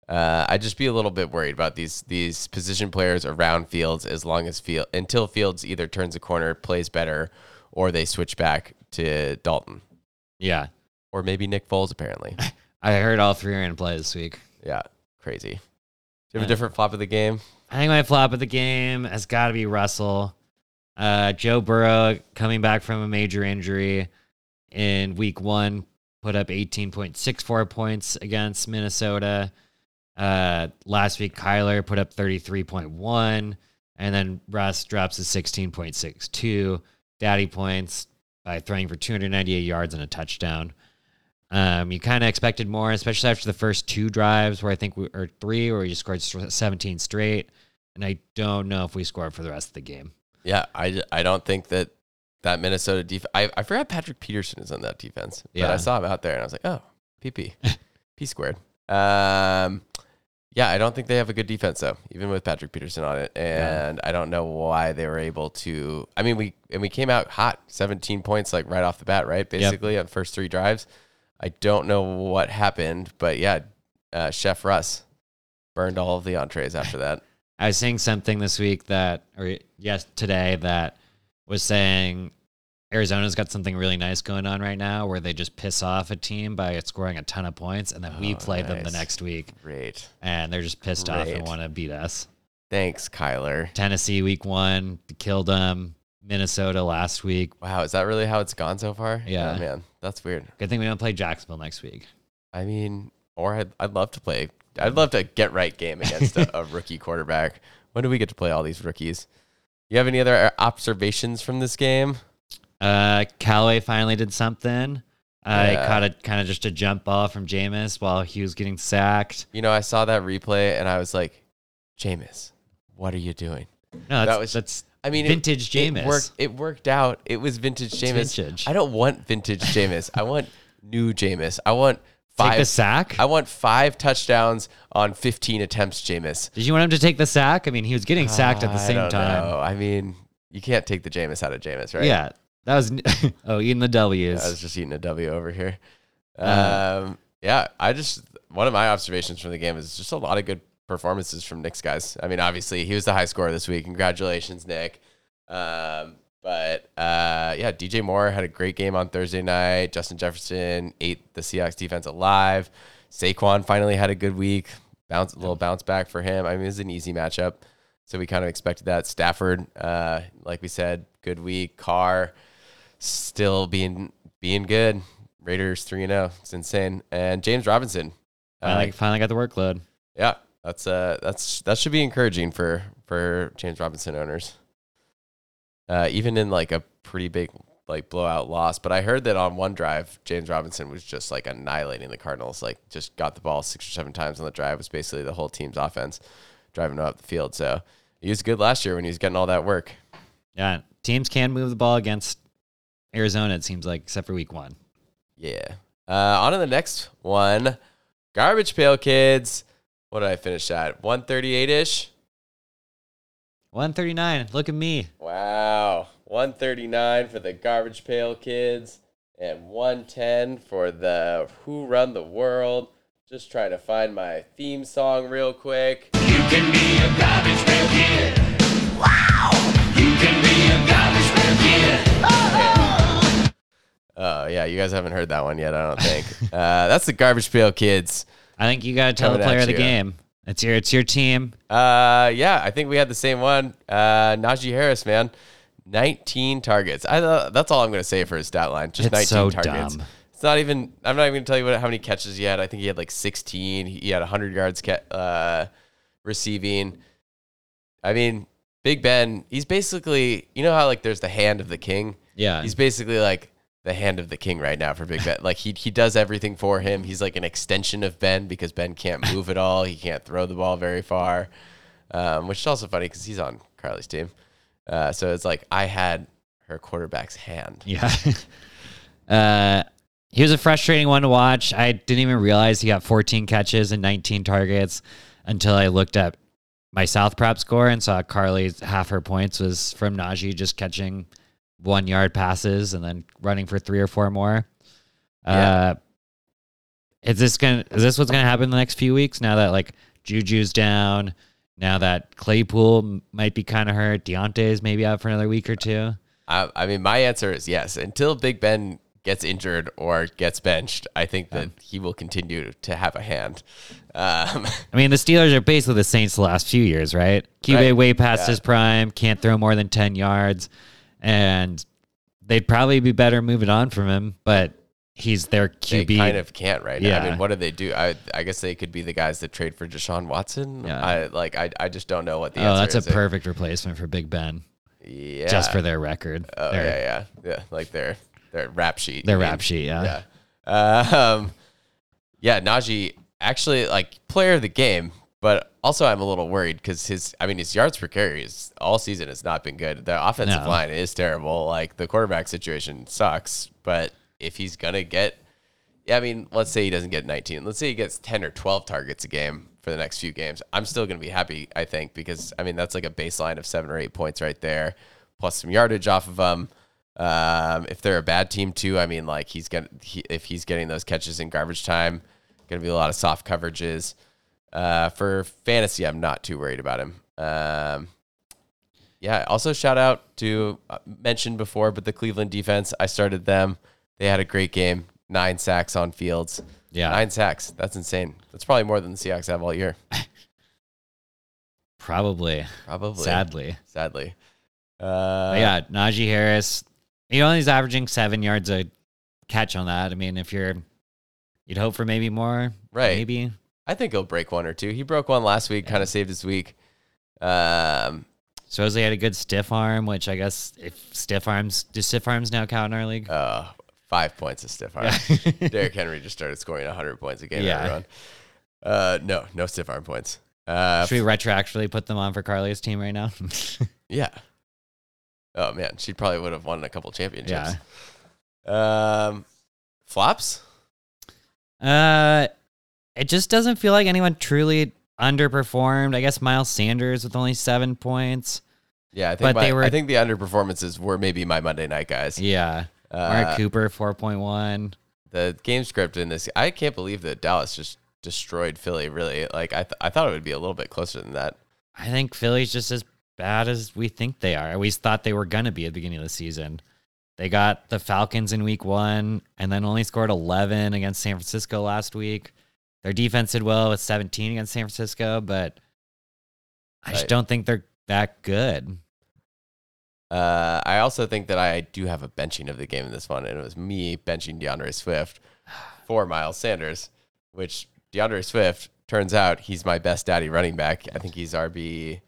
uh, I'd just be a little bit worried about these, these position players around Fields as long as Fields, until Fields either turns a corner, plays better, or they switch back to Dalton. Yeah. Or maybe Nick Foles, apparently. I heard all three are in play this week. Yeah, crazy. Do you have yeah. a different flop of the game? I think my flop of the game has got to be Russell. Uh, Joe Burrow coming back from a major injury in week one, put up eighteen point six four points against Minnesota. Uh, last week, Kyler put up thirty-three point one, and then Russ drops to sixteen point six two. Daddy points by throwing for two hundred ninety-eight yards and a touchdown. Um, you kind of expected more, especially after the first two drives where I think we or three where we just scored seventeen straight. And I don't know if we scored for the rest of the game. Yeah, I, I don't think that that Minnesota defense. I, I forgot Patrick Peterson is on that defense. But yeah. I saw him out there and I was like, oh, P P, P squared. Um, yeah, I don't think they have a good defense though, even with Patrick Peterson on it. And yeah. I don't know why they were able to. I mean, we and we came out hot, seventeen points like right off the bat, right? Basically yep. on the first three drives. I don't know what happened, but yeah, uh, Chef Russ burned all of the entrees after that. I was seeing something this week that, or yes, today that was saying Arizona's got something really nice going on right now where they just piss off a team by scoring a ton of points, and then oh, we play nice. them the next week. Great. And they're just pissed Great. off and want to beat us. Thanks, Kyler. Tennessee week one, killed them. Minnesota last week. Wow, is that really how it's gone so far? Yeah, oh, man, that's weird. Good thing we don't play Jacksonville next week. I mean, or I'd, I'd love to play. I'd love to get right game against a, a rookie quarterback. When do we get to play all these rookies? You have any other observations from this game? Uh, Callaway finally did something. I yeah. caught a kind of just a jump ball from Jameis while he was getting sacked. You know, I saw that replay and I was like, Jameis, what are you doing? No, that's, that was that's. I mean, vintage it, Jameis. It worked, it worked out. It was vintage Jameis. Vintage. I don't want vintage Jameis. I want new Jameis. I want five. Take the sack? I want five touchdowns on fifteen attempts, Jameis. Did you want him to take the sack? I mean, he was getting sacked uh, at the same I don't time. Know. I mean, you can't take the Jameis out of Jameis, right? Yeah. That was, oh, eating the W's. Yeah, I was just eating a W over here. Uh, um, yeah, I just, one of my observations from the game is just a lot of good performances from Nick's guys. I mean, obviously he was the high scorer this week. Congratulations, Nick. Um, but uh, yeah, D J Moore had a great game on Thursday night. Justin Jefferson ate the Seahawks defense alive. Saquon finally had a good week. Bounce a little bounce back for him. I mean, it was an easy matchup, so we kind of expected that. Stafford, uh, like we said, good week. Carr still being being good. Raiders three and zero. It's insane. And James Robinson, uh, finally, finally got the workload. Yeah. That's uh, that's that should be encouraging for, for James Robinson owners, uh, even in like a pretty big like blowout loss. But I heard that on one drive, James Robinson was just like annihilating the Cardinals. Like just got the ball six or seven times on the drive. It was basically the whole team's offense driving up the field. So he was good last year when he was getting all that work. Yeah, teams can move the ball against Arizona. It seems like, except for week one. Yeah. Uh, on to the next one. Garbage Pail Kids. What did I finish at? one thirty-eight ish? one thirty-nine. Look at me. Wow. one thirty-nine for the Garbage Pail Kids and one ten for the Who Run the World. Just trying to find my theme song real quick. You can be a garbage pail kid. Wow. You can be a garbage pail kid. Oh, oh yeah. You guys haven't heard that one yet, I don't think. uh, that's the Garbage Pail Kids. I think you got to tell Coming the player of the game. It's your it's your team. Uh, yeah, I think we had the same one. Uh, Najee Harris, man, nineteen targets. I uh, that's all I'm going to say for his stat line. Just it's nineteen so targets. Dumb. It's not even. I'm not even going to tell you what, how many catches he had. I think he had like sixteen. He had one hundred yards ca- uh, receiving. I mean, Big Ben. He's basically, you know how like there's the hand of the king. Yeah. He's basically like the hand of the king right now for Big Ben. Like he he does everything for him. He's like an extension of Ben because Ben can't move at all. He can't throw the ball very far, um, which is also funny because he's on Carly's team. Uh, so it's like I had her quarterback's hand. Yeah. uh, he was a frustrating one to watch. I didn't even realize he got fourteen catches and nineteen targets until I looked at my South Prep score and saw Carly's half her points was from Najee just catching one yard passes and then running for three or four more. Yeah. Uh, is this gonna? Is this what's gonna happen in the next few weeks? Now that like Juju's down, now that Claypool might be kind of hurt, Deontay's maybe out for another week or two. I, I mean, my answer is yes. Until Big Ben gets injured or gets benched, I think that um, he will continue to have a hand. Um, I mean, the Steelers are basically the Saints the last few years, right? Q B right? way past yeah. his prime, can't throw more than ten yards. And they'd probably be better moving on from him, but he's their Q B. They kind of can't right now. Yeah. I mean, what do they do? I I guess they could be the guys that trade for Deshaun Watson. Yeah. I like I I just don't know what the oh, answer is. Oh, that's a perfect replacement for Big Ben. Yeah. Just for their record. Oh, their, yeah, yeah. Yeah, like their their rap sheet. Their I mean. rap sheet, yeah. Yeah. Uh, um Yeah, Najee actually like player of the game, but also I'm a little worried because his I mean his yards per carry is, all season has not been good. The offensive no. line is terrible. Like the quarterback situation sucks, but if he's going to get, yeah, I mean, let's say he doesn't get nineteen. Let's say he gets ten or twelve targets a game for the next few games. I'm still going to be happy, I think, because, I mean, that's like a baseline of seven or eight points right there, plus some yardage off of them. Um, if they're a bad team, too, I mean, like, he's gonna, he, if he's getting those catches in garbage time, going to be a lot of soft coverages. Uh, for fantasy, I'm not too worried about him. Um, yeah, also shout out to, uh, mentioned before, but the Cleveland defense, I started them. They had a great game. Nine sacks on Fields. Yeah. Nine sacks. That's insane. That's probably more than the Seahawks have all year. Probably. Probably. Sadly. Sadly. Uh, yeah, Najee Harris. You know, he's averaging seven yards a catch on that. I mean, if you're, you'd hope for maybe more. Right. Maybe. I think he'll break one or two. He broke one last week, yeah. kind of saved his week. Um, so he had a good stiff arm, which I guess if stiff arms, do stiff arms now count in our league? Uh, Five points of stiff arm. Yeah. Derrick Henry just started scoring one hundred points a game. Yeah. Everyone. Uh, no, no stiff arm points. Uh, Should we retroactively put them on for Carly's team right now? Yeah. Oh, man. She probably would have won a couple championships. Yeah. Um, flops? Uh, it just doesn't feel like anyone truly underperformed. I guess Miles Sanders with only seven points. Yeah, I think, but my, they were, I think the underperformances were maybe my Monday night guys. Yeah. Mark uh, Cooper, four point one. The game script in this, I can't believe that Dallas just destroyed Philly, really. Like, I th- I thought it would be a little bit closer than that. I think Philly's just as bad as we think they are. We thought they were going to be at the beginning of the season. They got the Falcons in week one and then only scored eleven against San Francisco last week. Their defense did well with seventeen against San Francisco, but I just right. don't think they're that good. Uh, I also think that I do have a benching of the game in this one, and it was me benching DeAndre Swift for Miles Sanders, which DeAndre Swift, turns out he's my best daddy running back. I think he's R B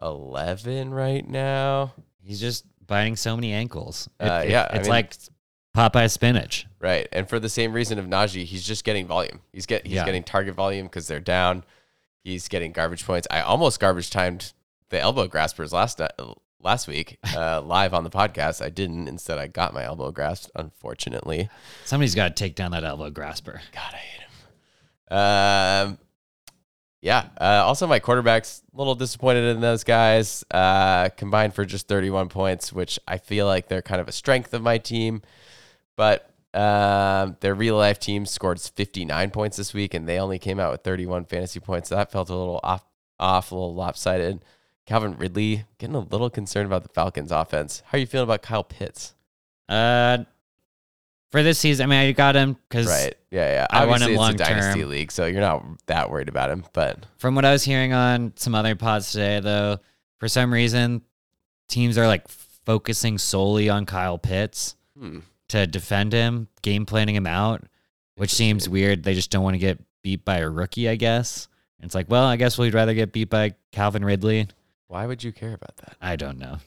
eleven right now. He's just biting so many ankles. It, uh, yeah, it, it's I mean, like Popeye spinach. Right, and for the same reason of Najee, he's just getting volume. He's, get, he's yeah. getting target volume because they're down. He's getting garbage points. I almost garbage timed the elbow graspers last night. Last week, uh, live on the podcast, I didn't. Instead, I got my elbow grasped, unfortunately. Somebody's got to take down that elbow grasper. God, I hate him. Um, yeah. Uh, also, my quarterback's a little disappointed in those guys. Uh, combined for just thirty-one points, which I feel like they're kind of a strength of my team. But um, their real-life team scored fifty-nine points this week, and they only came out with thirty-one fantasy points. So that felt a little off, off a little lopsided. Calvin Ridley, getting a little concerned about the Falcons offense. How are you feeling about Kyle Pitts? Uh, for this season, I mean, I got him because right. yeah, yeah. I want him long term. It's a dynasty league, so you're not that worried about him. But from what I was hearing on some other pods today, though, for some reason, teams are like focusing solely on Kyle Pitts hmm. to defend him, game planning him out, which seems weird. They just don't want to get beat by a rookie, I guess. And it's like, well, I guess we'd rather get beat by Calvin Ridley. Why would you care about that? I don't know.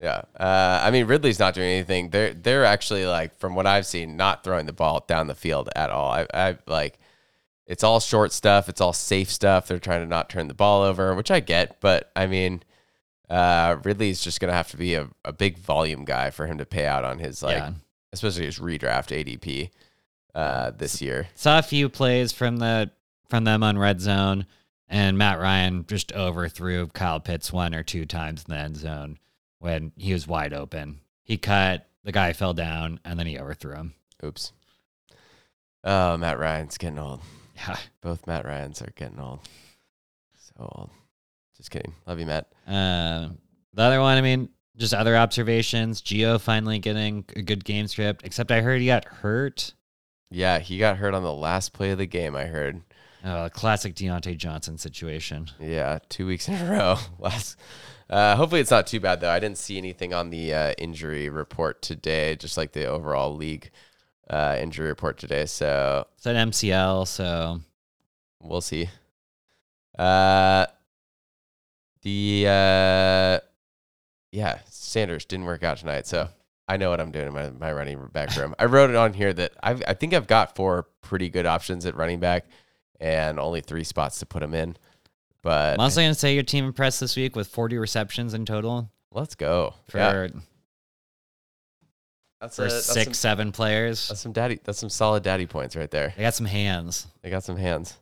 Yeah. Uh, I mean, Ridley's not doing anything. They're they're actually, like, from what I've seen, not throwing the ball down the field at all. I, I like, it's all short stuff. It's all safe stuff. They're trying to not turn the ball over, which I get. But, I mean, uh, Ridley's just going to have to be a, a big volume guy for him to pay out on his, like, yeah. especially his redraft A D P uh, this year. Saw a few plays from the from them on Red Zone. And Matt Ryan just overthrew Kyle Pitts one or two times in the end zone when he was wide open. He cut, the guy fell down, and then he overthrew him. Oops. Oh, Matt Ryan's getting old. Yeah. Both Matt Ryans are getting old. So old. Just kidding. Love you, Matt. Uh, the other one, I mean, just other observations. Gio finally getting a good game script, except I heard he got hurt. Yeah, he got hurt on the last play of the game, I heard. Uh, classic Deontay Johnson situation. Yeah, two weeks in a row. Last, uh, hopefully it's not too bad, though. I didn't see anything on the uh, injury report today, just like the overall league uh, injury report today. So it's an M C L. So we'll see. Uh, the uh, yeah, Sanders didn't work out tonight. So I know what I'm doing in my, my running back room. I wrote it on here that I've, I think I've got four pretty good options at running back, and only three spots to put them in. But I'm also going to say your team impressed this week with forty receptions in total. Let's go. For, yeah. That's for a, that's six, some, seven players. That's some daddy. That's some solid daddy points right there. They got some hands. They got some hands.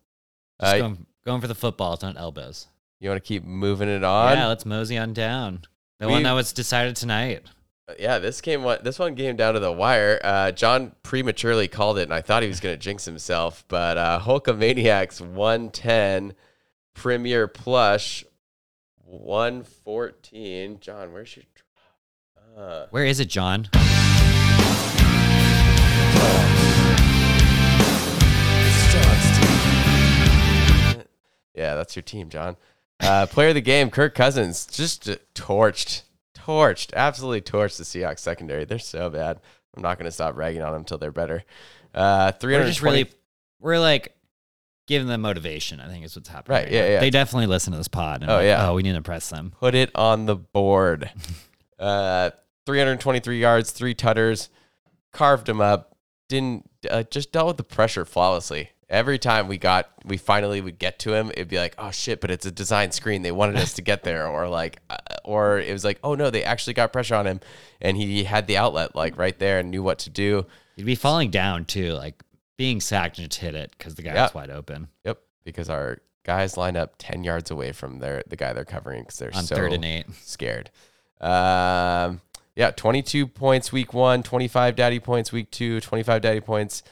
Just uh, going, going for the football, not elbows. You want to keep moving it on? Yeah, let's mosey on down. The we, one that was decided tonight. Yeah, this came. This one came down to the wire. Uh, John prematurely called it, and I thought he was going to jinx himself. But uh, Hulkamaniacs one ten, Premier Plush one fourteen. John, where's your drop? Uh, Where is it, John? Yeah, that's your team, John. Uh, player of the game, Kirk Cousins, just torched. Torched, absolutely torched the Seahawks secondary. They're so bad. I'm not going to stop ragging on them until they're better. Uh, three twenty. We're just really, we're like giving them motivation, I think is what's happening. Right, right yeah, now. yeah. They definitely listen to this pod. And oh, like, yeah. Oh, we need to impress them. Put it on the board. uh, three twenty-three yards, three tutters, carved them up, didn't, uh, just dealt with the pressure flawlessly. Every time we got, we finally would get to him, it'd be like, oh shit, but it's a design screen. They wanted us to get there. Or like, uh, or it was like, oh no, they actually got pressure on him and he had the outlet like right there and knew what to do. He'd be falling down too, like being sacked and just hit it because the guy yep. was wide open. Yep. Because our guys line up ten yards away from their, the guy they're covering because they're on so third and eight. Scared. Um, yeah, twenty-two points week one, twenty-five daddy points week two, twenty-five daddy points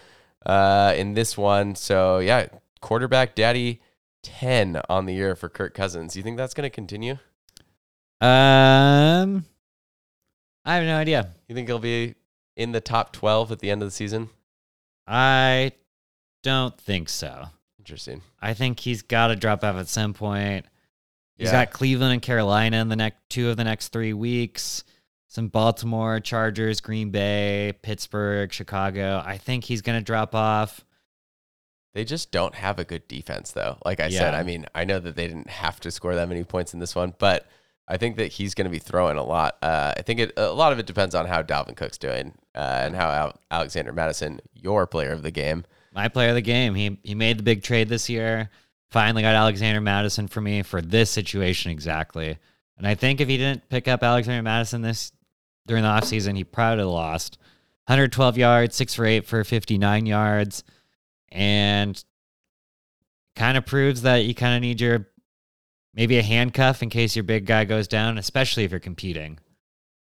uh in this one. So yeah, quarterback daddy ten on the year for Kirk Cousins. You think that's going to continue? um I have no idea. You think he'll be in the top twelve at the end of the season? I don't think so. Interesting. I think he's got to drop off at some point. He's yeah. got Cleveland and Carolina in the next two of the next three weeks. Some Baltimore, Chargers, Green Bay, Pittsburgh, Chicago. I think he's going to drop off. They just don't have a good defense, though. Like I yeah. said, I mean, I know that they didn't have to score that many points in this one, but I think that he's going to be throwing a lot. Uh, I think it, a lot of it depends on how Dalvin Cook's doing uh, and how Al- Alexander Madison, your player of the game. My player of the game. He, he made the big trade this year. Finally got Alexander Madison for me for this situation exactly. And I think if he didn't pick up Alexander Madison this during the offseason, he probably would have lost. one hundred twelve yards, six for eight for fifty-nine yards. And kind of proves that you kind of need your, maybe a handcuff in case your big guy goes down, especially if you're competing.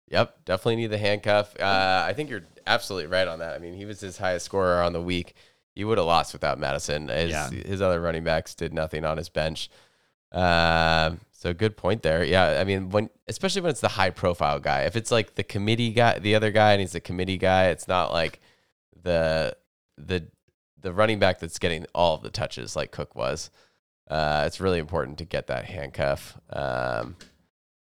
Yep, definitely need the handcuff. Uh, I think you're absolutely right on that. I mean, he was his highest scorer on the week. He would have lost without Madison. His, yeah. his other running backs did nothing on his bench. Um, uh, so good point there. Yeah. I mean, when, especially when it's the high profile guy, if it's like the committee guy, the other guy, and he's the committee guy, it's not like the, the, the running back that's getting all of the touches like Cook was. Uh, it's really important to get that handcuff. Um,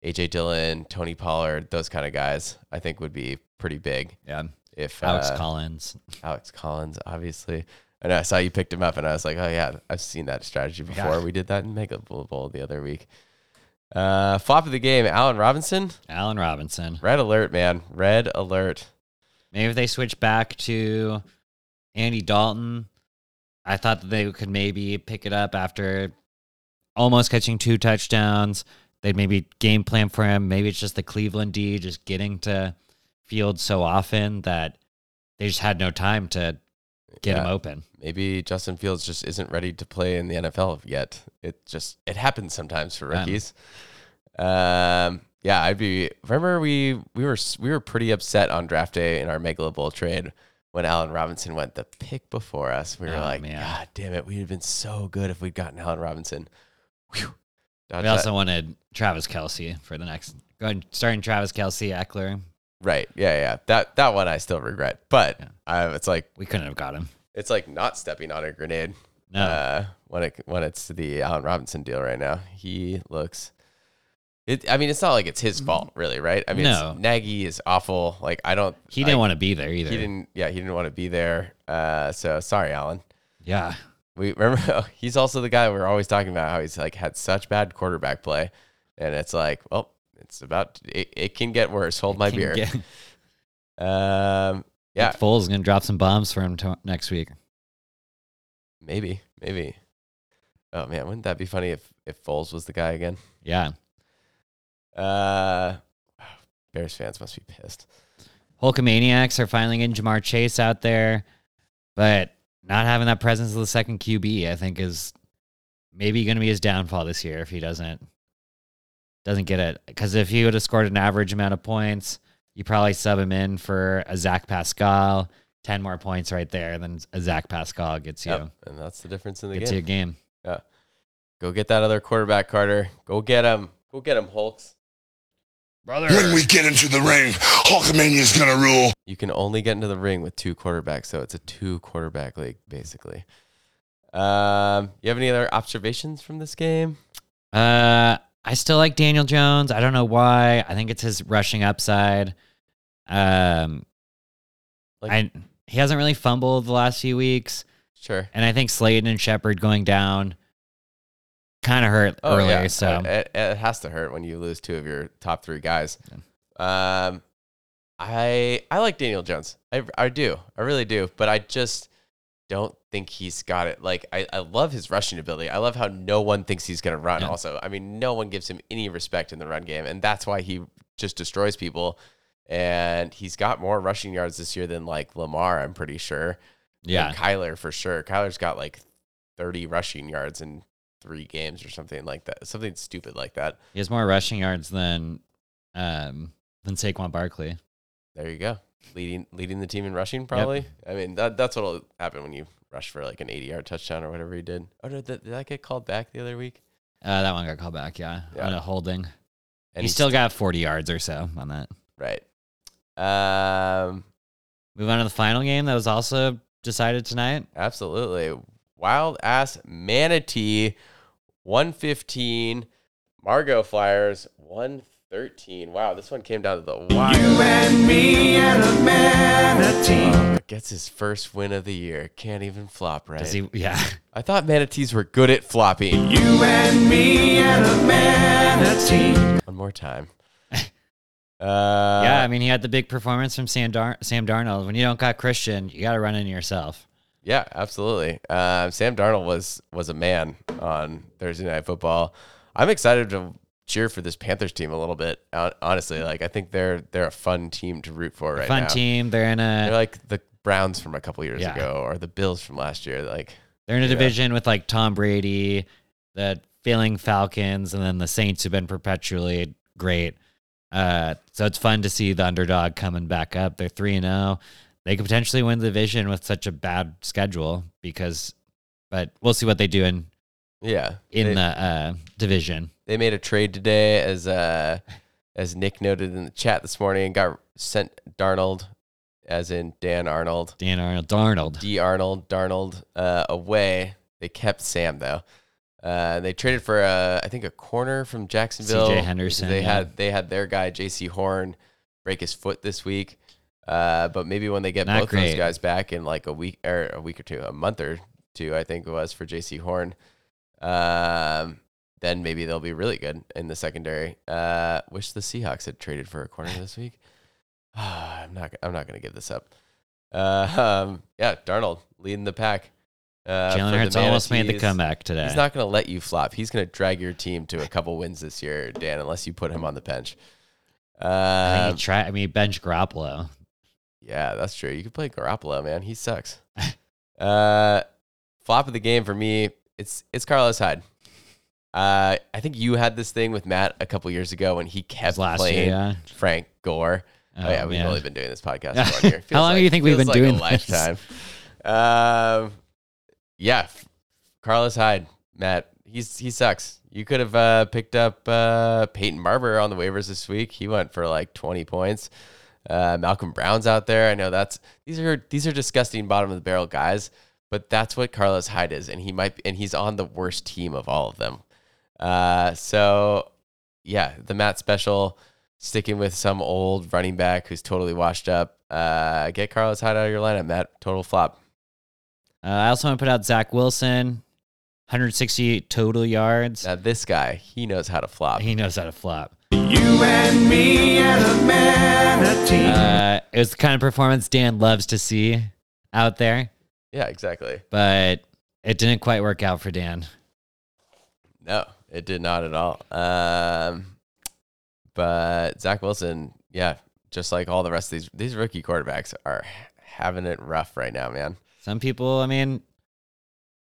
A J Dillon, Tony Pollard, those kind of guys, I think would be pretty big. Yeah. If Alex uh, Collins, Alex Collins, obviously. And I saw you picked him up, and I was like, oh, yeah, I've seen that strategy before. Yeah. We did that in Mega Bowl the other week. Uh, flop of the game, Allen Robinson. Allen Robinson. Red alert, man. Red alert. Maybe if they switch back to Andy Dalton, I thought that they could maybe pick it up after almost catching two touchdowns. They'd maybe game plan for him. Maybe it's just the Cleveland D just getting to field so often that they just had no time to get yeah. him open. Maybe Justin Fields just isn't ready to play in the N F L yet. It just, it happens sometimes for rookies. Yeah. Um, yeah, I'd be, remember we, we were, we were pretty upset on draft day in our Mega Bowl trade when Allen Robinson went the pick before us. We were oh, like, man. God damn it. We'd have been so good if we'd gotten Allen Robinson. Whew. We also that. wanted Travis Kelce for the next, go ahead and starting Travis Kelce, Eckler. Right, yeah, yeah. That that one I still regret, but yeah. I, it's like we couldn't have got him. It's like not stepping on a grenade. No, uh, when it when it's the Allen Robinson deal right now, he looks It, I mean, it's not like it's his fault, really, right? I mean, no. it's, Nagy is awful. Like, I don't. He didn't I, want to be there either. He didn't. Yeah, he didn't want to be there. Uh, so sorry, Allen. Yeah, we remember. He's also the guy we're always talking about how he's like had such bad quarterback play, and it's like, well, it's about it. It can get worse. Hold it my beer. Get... Um. Yeah, Nick Foles is gonna drop some bombs for him to- next week. Maybe, maybe. Oh man, wouldn't that be funny if if Foles was the guy again? Yeah. Uh, Bears fans must be pissed. Hulkamaniacs are finally getting Jamar Chase out there, but not having that presence of the second Q B, I think, is maybe going to be his downfall this year if he doesn't doesn't get it. Because if he would have scored an average amount of points, you probably sub him in for a Zach Pascal, ten more points right there, then a Zach Pascal gets you. Yep, and that's the difference in the gets game. Gets you a game. Yeah, go get that other quarterback, Carter. Go get him. Go get him, Hulks. Brother. When we get into the ring, Hulkamania is going to rule. You can only get into the ring with two quarterbacks, so it's a two-quarterback league, basically. Um, you have any other observations from this game? Uh, I still like Daniel Jones. I don't know why. I think it's his rushing upside. Um, like, I, he hasn't really fumbled the last few weeks. Sure. And I think Slayton and Shepard going down kind of hurt oh, earlier, yeah. so it, it has to hurt when you lose two of your top three guys. Yeah. Um, I I like Daniel Jones, I I do, I really do, but I just don't think he's got it. Like I, I love his rushing ability. I love how no one thinks he's gonna run. Yeah. Also, I mean, no one gives him any respect in the run game, and that's why he just destroys people. And he's got more rushing yards this year than like Lamar, I'm pretty sure. Yeah, Kyler for sure. Kyler's got like thirty rushing yards and. Three games or something like that, something stupid like that. He has more rushing yards than um than Saquon Barkley. There you go, leading leading the team in rushing probably. Yep. I mean that that's what'll happen when you rush for like an eighty-yard touchdown or whatever he did. Oh, did that, did that get called back the other week? Uh, that one got called back, yeah, yeah. on a holding. And he still got forty yards or so on that. Right. Um, move on to the final game that was also decided tonight. Absolutely, wild ass manatee. one fifteen, Margo Flyers, one thirteen. Wow, this one came down to the wire. You and me and a manatee. Oh, gets his first win of the year. Can't even flop, right? Does he? Yeah. I thought manatees were good at flopping. You and me and a manatee. One more time. uh, yeah, I mean, he had the big performance from Sam, Dar- Sam Darnold. When you don't got Christian, you got to run into yourself. Yeah, absolutely. Uh, Sam Darnold was was a man on Thursday Night Football. I'm excited to cheer for this Panthers team a little bit. Honestly, like I think they're they're a fun team to root for right fun now. Fun team. They're in a. They're like the Browns from a couple years yeah. ago, or the Bills from last year. Like they're in a division know. with like Tom Brady, the failing Falcons, and then the Saints, who've been perpetually great. Uh, so it's fun to see the underdog coming back up. They're three and zero. They could potentially win the division with such a bad schedule because, but we'll see what they do in, yeah, in they, the uh, division. They made a trade today, as uh, as Nick noted in the chat this morning, and got sent Darnold, as in Dan Arnold, Dan Arnold, Darnold, D Arnold, Darnold uh, away. They kept Sam though. Uh, they traded for a, I think a corner from Jacksonville. C J Henderson. They yeah. had they had their guy J C Horn break his foot this week. Uh, but maybe when they get Not both great. those guys back in like a week or a week or two, a month or two, I think it was for J C Horn, um, then maybe they'll be really good in the secondary. Uh, wish the Seahawks had traded for a corner this week. Oh, I'm not. I'm not going to give this up. Uh, um, yeah, Darnold leading the pack. Uh, Jalen Hurts almost made the comeback today. He's not going to let you flop. He's going to drag your team to a couple wins this year, Dan, unless you put him on the bench. Uh, I mean, try. I mean, bench Garoppolo. Yeah, that's true. You could play Garoppolo, man. He sucks. uh, flop of the game for me, it's it's Carlos Hyde. Uh, I think you had this thing with Matt a couple years ago when he kept playing year, yeah. Frank Gore. Oh, oh yeah, we've man. only been doing this podcast for one year. How long like, do you think we've been like doing a this? Lifetime. Um, yeah, Carlos Hyde, Matt. He's he sucks. You could have uh, picked up uh, Peyton Barber on the waivers this week. He went for like twenty points. Uh, Malcolm Brown's out there. I know that's these are these are disgusting bottom of the barrel guys, but that's what Carlos Hyde is, and he might and he's on the worst team of all of them. Uh, so yeah, the Matt special, sticking with some old running back who's totally washed up. Uh, get Carlos Hyde out of your lineup, Matt. Total flop. Uh, I also want to put out Zach Wilson, one hundred sixty-eight total yards. Now this guy, he knows how to flop. He knows how to flop. You and me and humanity. Uh, it was the kind of performance Dan loves to see out there. Yeah, exactly. But it didn't quite work out for Dan. No, it did not at all. Um, but Zach Wilson, yeah, just like all the rest of these, these rookie quarterbacks are having it rough right now, man. Some people, I mean,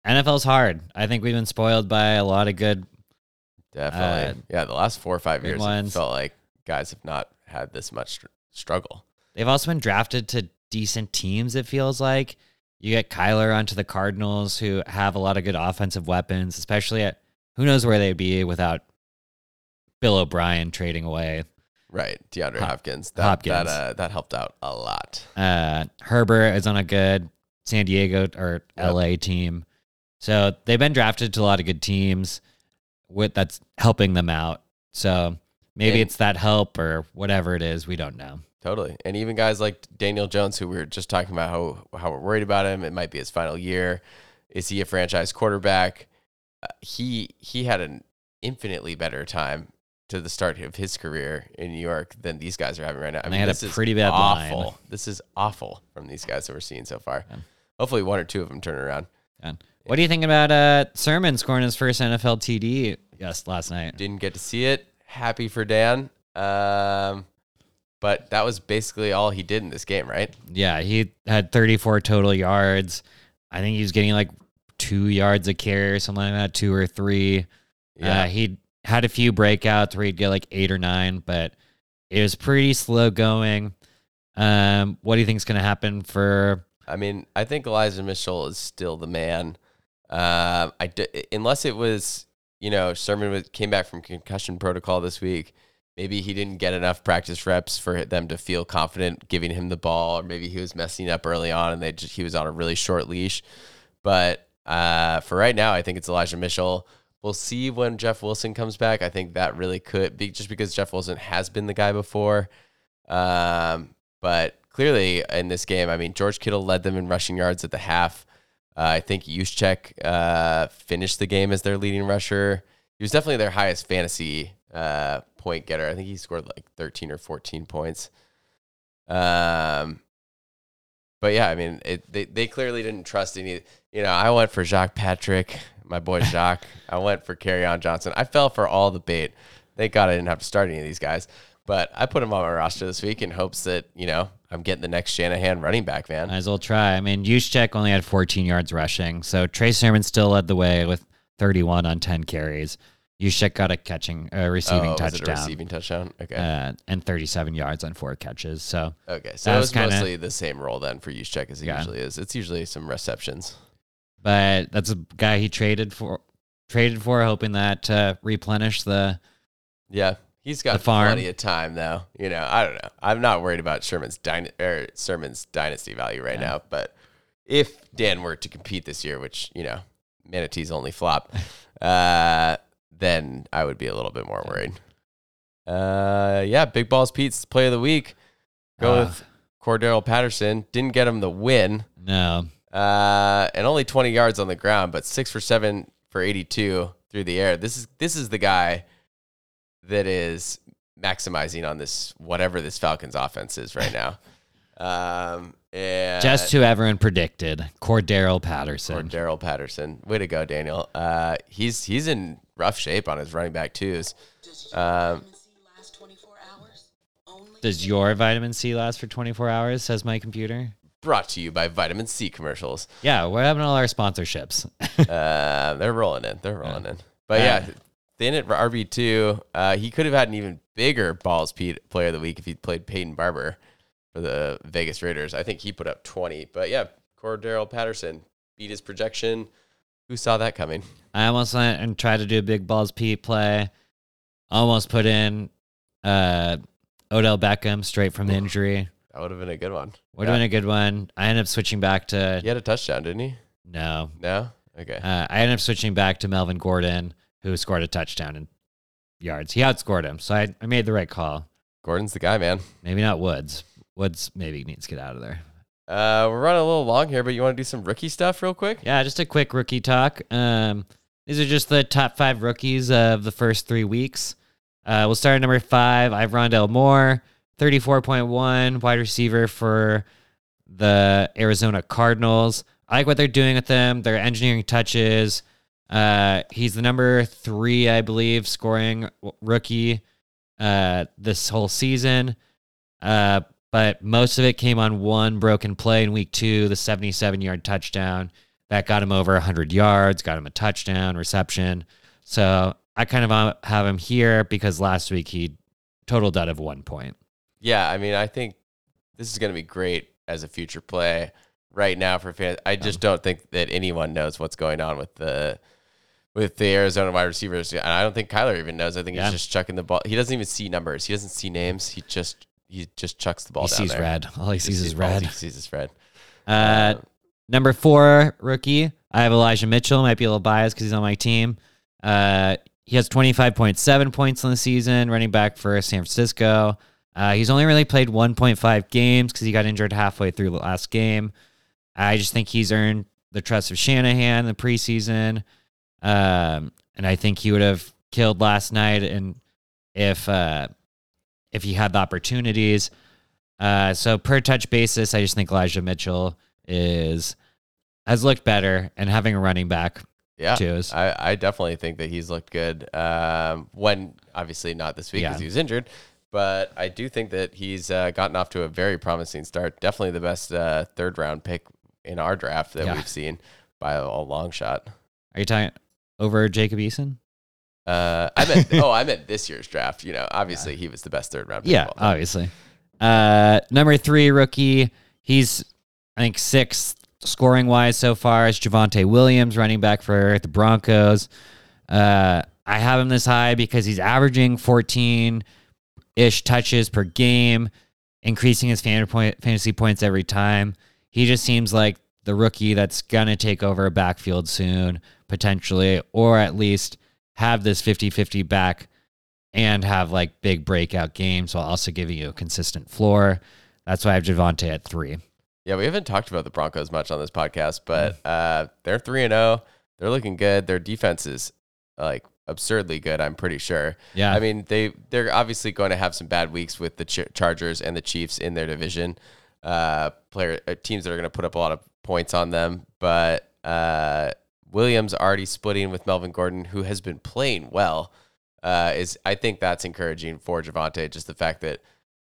N F L's hard. I think we've been spoiled by a lot of good. Definitely. Uh, yeah, the last four or five years, it felt like guys have not had this much struggle. They've also been drafted to decent teams, it feels like. You get Kyler onto the Cardinals, who have a lot of good offensive weapons, especially at who knows where they'd be without Bill O'Brien trading away. Right. DeAndre Hop- Hopkins. That, Hopkins. That, uh, that helped out a lot. Uh, Herbert is on a good San Diego or yep. L A team. So they've been drafted to a lot of good teams with that's helping them out. So maybe and, it's that help or whatever it is. We don't know. Totally. And even guys like Daniel Jones, who we were just talking about how, how we're worried about him. It might be his final year. Is he a franchise quarterback? Uh, he, he had an infinitely better time to the start of his career in New York than these guys are having right now. I and mean, they had this a pretty is bad awful. Line. This is awful from these guys that we're seeing so far. Yeah. Hopefully one or two of them turn around. Yeah. What do you think about uh, Sermon scoring his first N F L T D yes, last night? Didn't get to see it. Happy for Dan. Um, but that was basically all he did in this game, right? Yeah, he had thirty-four total yards. I think he was getting like two yards a carry or something like that, two or three. Yeah, uh, he had a few breakouts where he'd get like eight or nine, but it was pretty slow going. Um, what do you think is going to happen for... I mean, I think Elijah Mitchell is still the man. Uh, I d- unless it was, you know, Sermon was, came back from concussion protocol this week. Maybe he didn't get enough practice reps for them to feel confident giving him the ball, or maybe he was messing up early on and they just, he was on a really short leash. But uh, for right now, I think it's Elijah Mitchell. We'll see when Jeff Wilson comes back. I think that really could be just because Jeff Wilson has been the guy before. Um, but clearly in this game, I mean, George Kittle led them in rushing yards at the half. Uh, I think Juszczyk uh, finished the game as their leading rusher. He was definitely their highest fantasy uh, point getter. I think he scored like thirteen or fourteen points. Um, but yeah, I mean, it, they they clearly didn't trust any. You know, I went for Jacques Patrick, my boy Jacques. I went for Kerryon Johnson. I fell for all the bait. Thank God I didn't have to start any of these guys. But I put him on my roster this week in hopes that, you know, I'm getting the next Shanahan running back, man. Might as well try. I mean, Juszczyk only had fourteen yards rushing. So Trey Sermon still led the way with thirty-one on ten carries. Juszczyk got a catching, uh, receiving oh, touchdown. Oh, was it a receiving touchdown? Okay. Uh, and thirty-seven yards on four catches. So okay, so it was, was kinda, mostly the same role then for Juszczyk as it yeah. usually is. It's usually some receptions. But that's a guy he traded for, traded for, hoping that to uh, replenish the... Yeah. He's got plenty of time, though. You know, I don't know. I'm not worried about Sermon's dyna- er, Sermon's dynasty value right yeah. now. But if Dan were to compete this year, which, you know, Manatees only flop, uh, then I would be a little bit more worried. Uh, yeah, Big Balls Pete's play of the week. Go uh, with Cordarrelle Patterson. Didn't get him the win. No. Uh, and only twenty yards on the ground, but six for seven for eighty-two through the air. This is this is the guy that is maximizing on this, whatever this Falcons offense is right now. Um, and just who everyone predicted, Cordarrelle Patterson. Cordarrelle Patterson. Way to go, Daniel. Uh, he's he's in rough shape on his running back twos. Does your um, vitamin C last twenty-four hours? Only does your vitamin C last for twenty-four hours, says my computer? Brought to you by Vitamin C commercials. Yeah, we're having all our sponsorships. uh, they're rolling in. They're rolling yeah. in. But, uh, yeah, then at R B two, uh, he could have had an even bigger Balls Pete player of the week if he played Peyton Barber for the Vegas Raiders. I think he put up twenty. But, yeah, Cordarrelle Patterson beat his projection. Who saw that coming? I almost went and tried to do a big Balls Pete play. Almost put in uh, Odell Beckham straight from the injury. That would have been a good one. Would have yeah. been a good one. I ended up switching back to... He had a touchdown, didn't he? No. No? Okay. Uh, I ended up switching back to Melvin Gordon, who scored a touchdown and yards. He outscored him, so I, I made the right call. Gordon's the guy, man. Maybe not Woods. Woods maybe needs to get out of there. Uh, we're running a little long here, but you want to do some rookie stuff real quick? Yeah, just a quick rookie talk. Um, these are just the top five rookies of the first three weeks. Uh, we'll start at number five. I have Rondale Moore, thirty-four point one, wide receiver for the Arizona Cardinals. I like what they're doing with them. Their engineering touches. Uh, he's the number three, I believe, scoring rookie uh, this whole season. Uh, but most of it came on one broken play in week two, the seventy-seven-yard touchdown. That got him over one hundred yards, got him a touchdown, reception. So I kind of have him here because last week he totaled out of one point. Yeah, I mean, I think this is going to be great as a future play. Right now for fans, I just don't think that anyone knows what's going on with the with the Arizona wide receivers. And I don't think Kyler even knows. I think yeah. he's just chucking the ball. He doesn't even see numbers. He doesn't see names. He just he just chucks the ball he down sees there. Red. All he, he sees, sees is red. All he sees is red. Uh, um, number four rookie, I have Elijah Mitchell. Might be a little biased because he's on my team. Uh, he has twenty-five point seven points on the season, running back for San Francisco. Uh, he's only really played one point five games because he got injured halfway through the last game. I just think he's earned the trust of Shanahan in the preseason. Um, and I think he would have killed last night and if uh, if he had the opportunities. Uh, so per touch basis, I just think Elijah Mitchell is has looked better and having a running back. Yeah, is. I, I definitely think that he's looked good. Um, when, obviously not this week because yeah. he was injured. But I do think that he's uh, gotten off to a very promising start. Definitely the best uh, third round pick in our draft that yeah. we've seen by a long shot. Are you talking over Jacob Eason? Uh, I meant oh, I meant this year's draft. You know, obviously yeah. he was the best third round pick. Yeah, obviously. Uh, number three rookie. He's I think sixth scoring wise so far is Javonte Williams, running back for the Broncos. Uh, I have him this high because he's averaging fourteen ish touches per game, increasing his fan point, fantasy points every time. He just seems like the rookie that's going to take over a backfield soon, potentially, or at least have this fifty-fifty back and have like big breakout games while also giving you a consistent floor. That's why I have Javonte at three. Yeah, we haven't talked about the Broncos much on this podcast, but uh, they're three and oh. They're looking good. Their defense is like absurdly good, I'm pretty sure. Yeah. I mean, they, they're obviously going to have some bad weeks with the Ch- Chargers and the Chiefs in their division. Uh, player uh, teams that are going to put up a lot of points on them. But uh, Williams already splitting with Melvin Gordon, who has been playing well, uh, is I think that's encouraging for Javonte. Just the fact that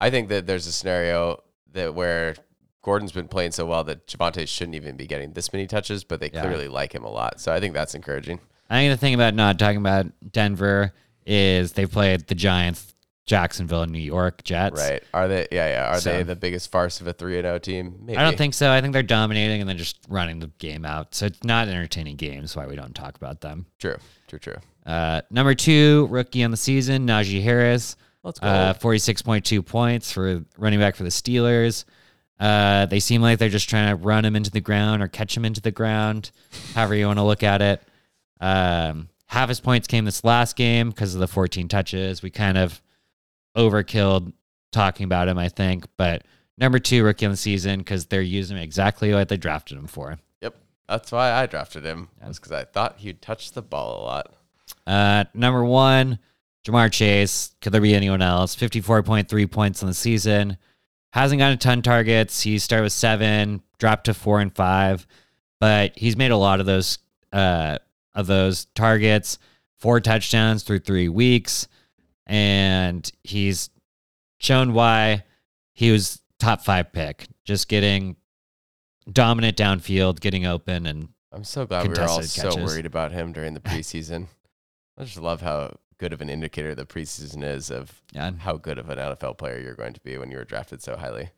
I think that there's a scenario that where Gordon's been playing so well that Javonte shouldn't even be getting this many touches, but they yeah. clearly like him a lot. So I think that's encouraging. I think the thing about not talking about Denver is they played the Giants, Jacksonville, and New York Jets. Right. Are they? Yeah, yeah. Are so, they the biggest farce of a three and oh team? Maybe. I don't think so. I think they're dominating and then just running the game out. So it's not entertaining games, why we don't talk about them. True, true, true. Uh, number two, rookie on the season, Najee Harris. Let's go. Uh, forty-six point two points for running back for the Steelers. Uh, they seem like they're just trying to run him into the ground or catch him into the ground, however you want to look at it. Um, half his points came this last game because of the fourteen touches. We kind of overkilled talking about him, I think. But number two rookie on the season because they're using him exactly what they drafted him for. Yep, that's why I drafted him. Yep. Was because I thought he'd touch the ball a lot. Uh, number one, Jamar Chase. Could there be anyone else? fifty-four point three points on the season. Hasn't gotten a ton of targets. He started with seven, dropped to four and five, but he's made a lot of those. Uh, of those targets, four touchdowns through three weeks. And he's shown why he was top five pick, just getting dominant downfield, getting open. And I'm so glad we were all catches. So worried about him during the preseason. I just love how good of an indicator the preseason is of yeah. how good of an N F L player you're going to be when you were drafted so highly.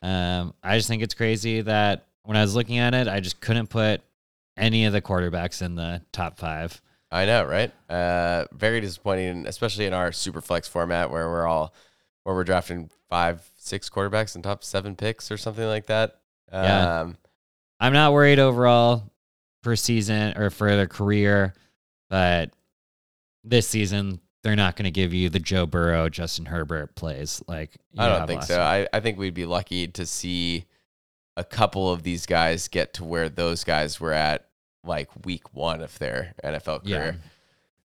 Um, I just think it's crazy that when I was looking at it, I just couldn't put any of the quarterbacks in the top five. I know, right? Uh, very disappointing, especially in our super flex format where we're all, where we're drafting five, six quarterbacks and top seven picks or something like that. Um, yeah. I'm not worried overall for season or for their career, but this season they're not going to give you the Joe Burrow, Justin Herbert plays. Like I don't think so. I, I think we'd be lucky to see a couple of these guys get to where those guys were at like week one of their N F L career.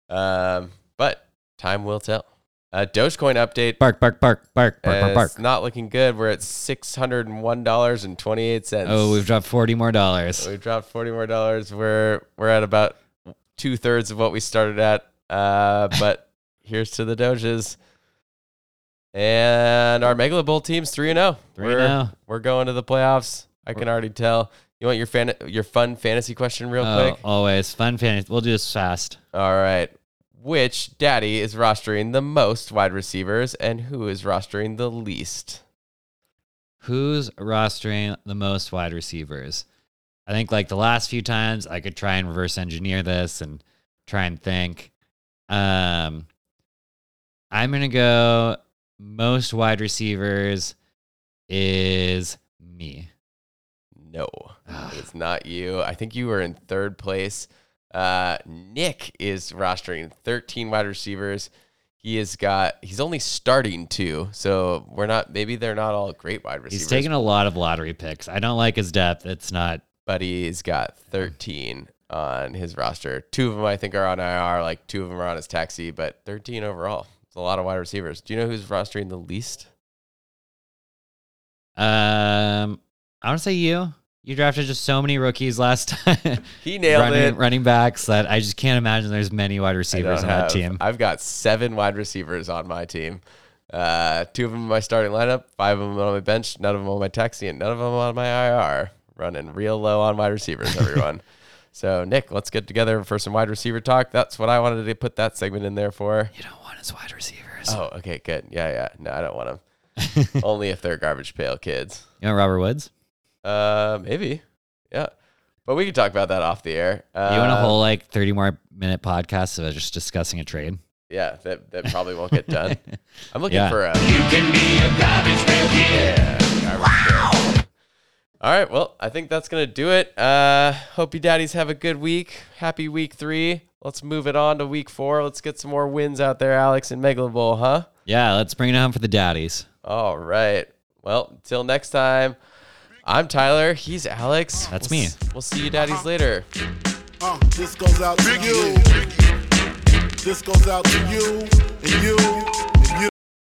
Yeah. Um, but time will tell. Uh, Dogecoin update. Bark, bark, bark, bark, bark, bark, bark. It's not looking good. We're at six hundred one dollars and twenty-eight cents. Oh, we've dropped forty more dollars. We've dropped forty more dollars. We're we're at about two thirds of what we started at. Uh, but here's to the Doges. And our Megalo Bowl team's three and zero. Three and zero. We're going to the playoffs. I can already tell. You want your fan, your fun fantasy question real oh, quick? Always fun fantasy. We'll do this fast. All right. Which daddy is rostering the most wide receivers and who is rostering the least? Who's rostering the most wide receivers? I think like the last few times I could try and reverse engineer this and try and think. Um, I'm going to go most wide receivers is me. No, it's not you. I think you were in third place. Uh, Nick is rostering thirteen wide receivers. He has got, he's only starting two. So we're not, maybe they're not all great wide receivers. He's taking a lot of lottery picks. I don't like his depth. It's not, but he's got thirteen on his roster. Two of them, I think, are on I R. Like two of them are on his taxi, but thirteen overall. It's a lot of wide receivers. Do you know who's rostering the least? Um, I want to say you. You drafted just so many rookies last time. He nailed running, it. Running backs that I just can't imagine there's many wide receivers on have, that team. I've got seven wide receivers on my team. Uh, two of them in my starting lineup, five of them on my bench, none of them on my taxi, and none of them on my I R. Running real low on wide receivers, everyone. So, Nick, let's get together for some wide receiver talk. That's what I wanted to put that segment in there for. You don't want his wide receivers. Oh, okay, good. Yeah, yeah. No, I don't want them. Only if they're garbage pail kids. You know Robert Woods? Uh, maybe. Yeah. But we can talk about that off the air. Uh, you want a whole like thirty more minute podcast of just discussing a trade? Yeah, that, that probably won't get done. I'm looking yeah. for a... You can be a garbage pail kid. Yeah, wow. Kid. All right, well, I think that's going to do it. Uh, hope you daddies have a good week. Happy week three. Let's move it on to week four. Let's get some more wins out there, Alex, and Megalo Bowl, huh? Yeah, let's bring it home for the daddies. All right. Well, until next time. I'm Tyler. He's Alex. That's we'll me. S- we'll see you daddies later. Uh, this goes out to you. This goes out to you and you.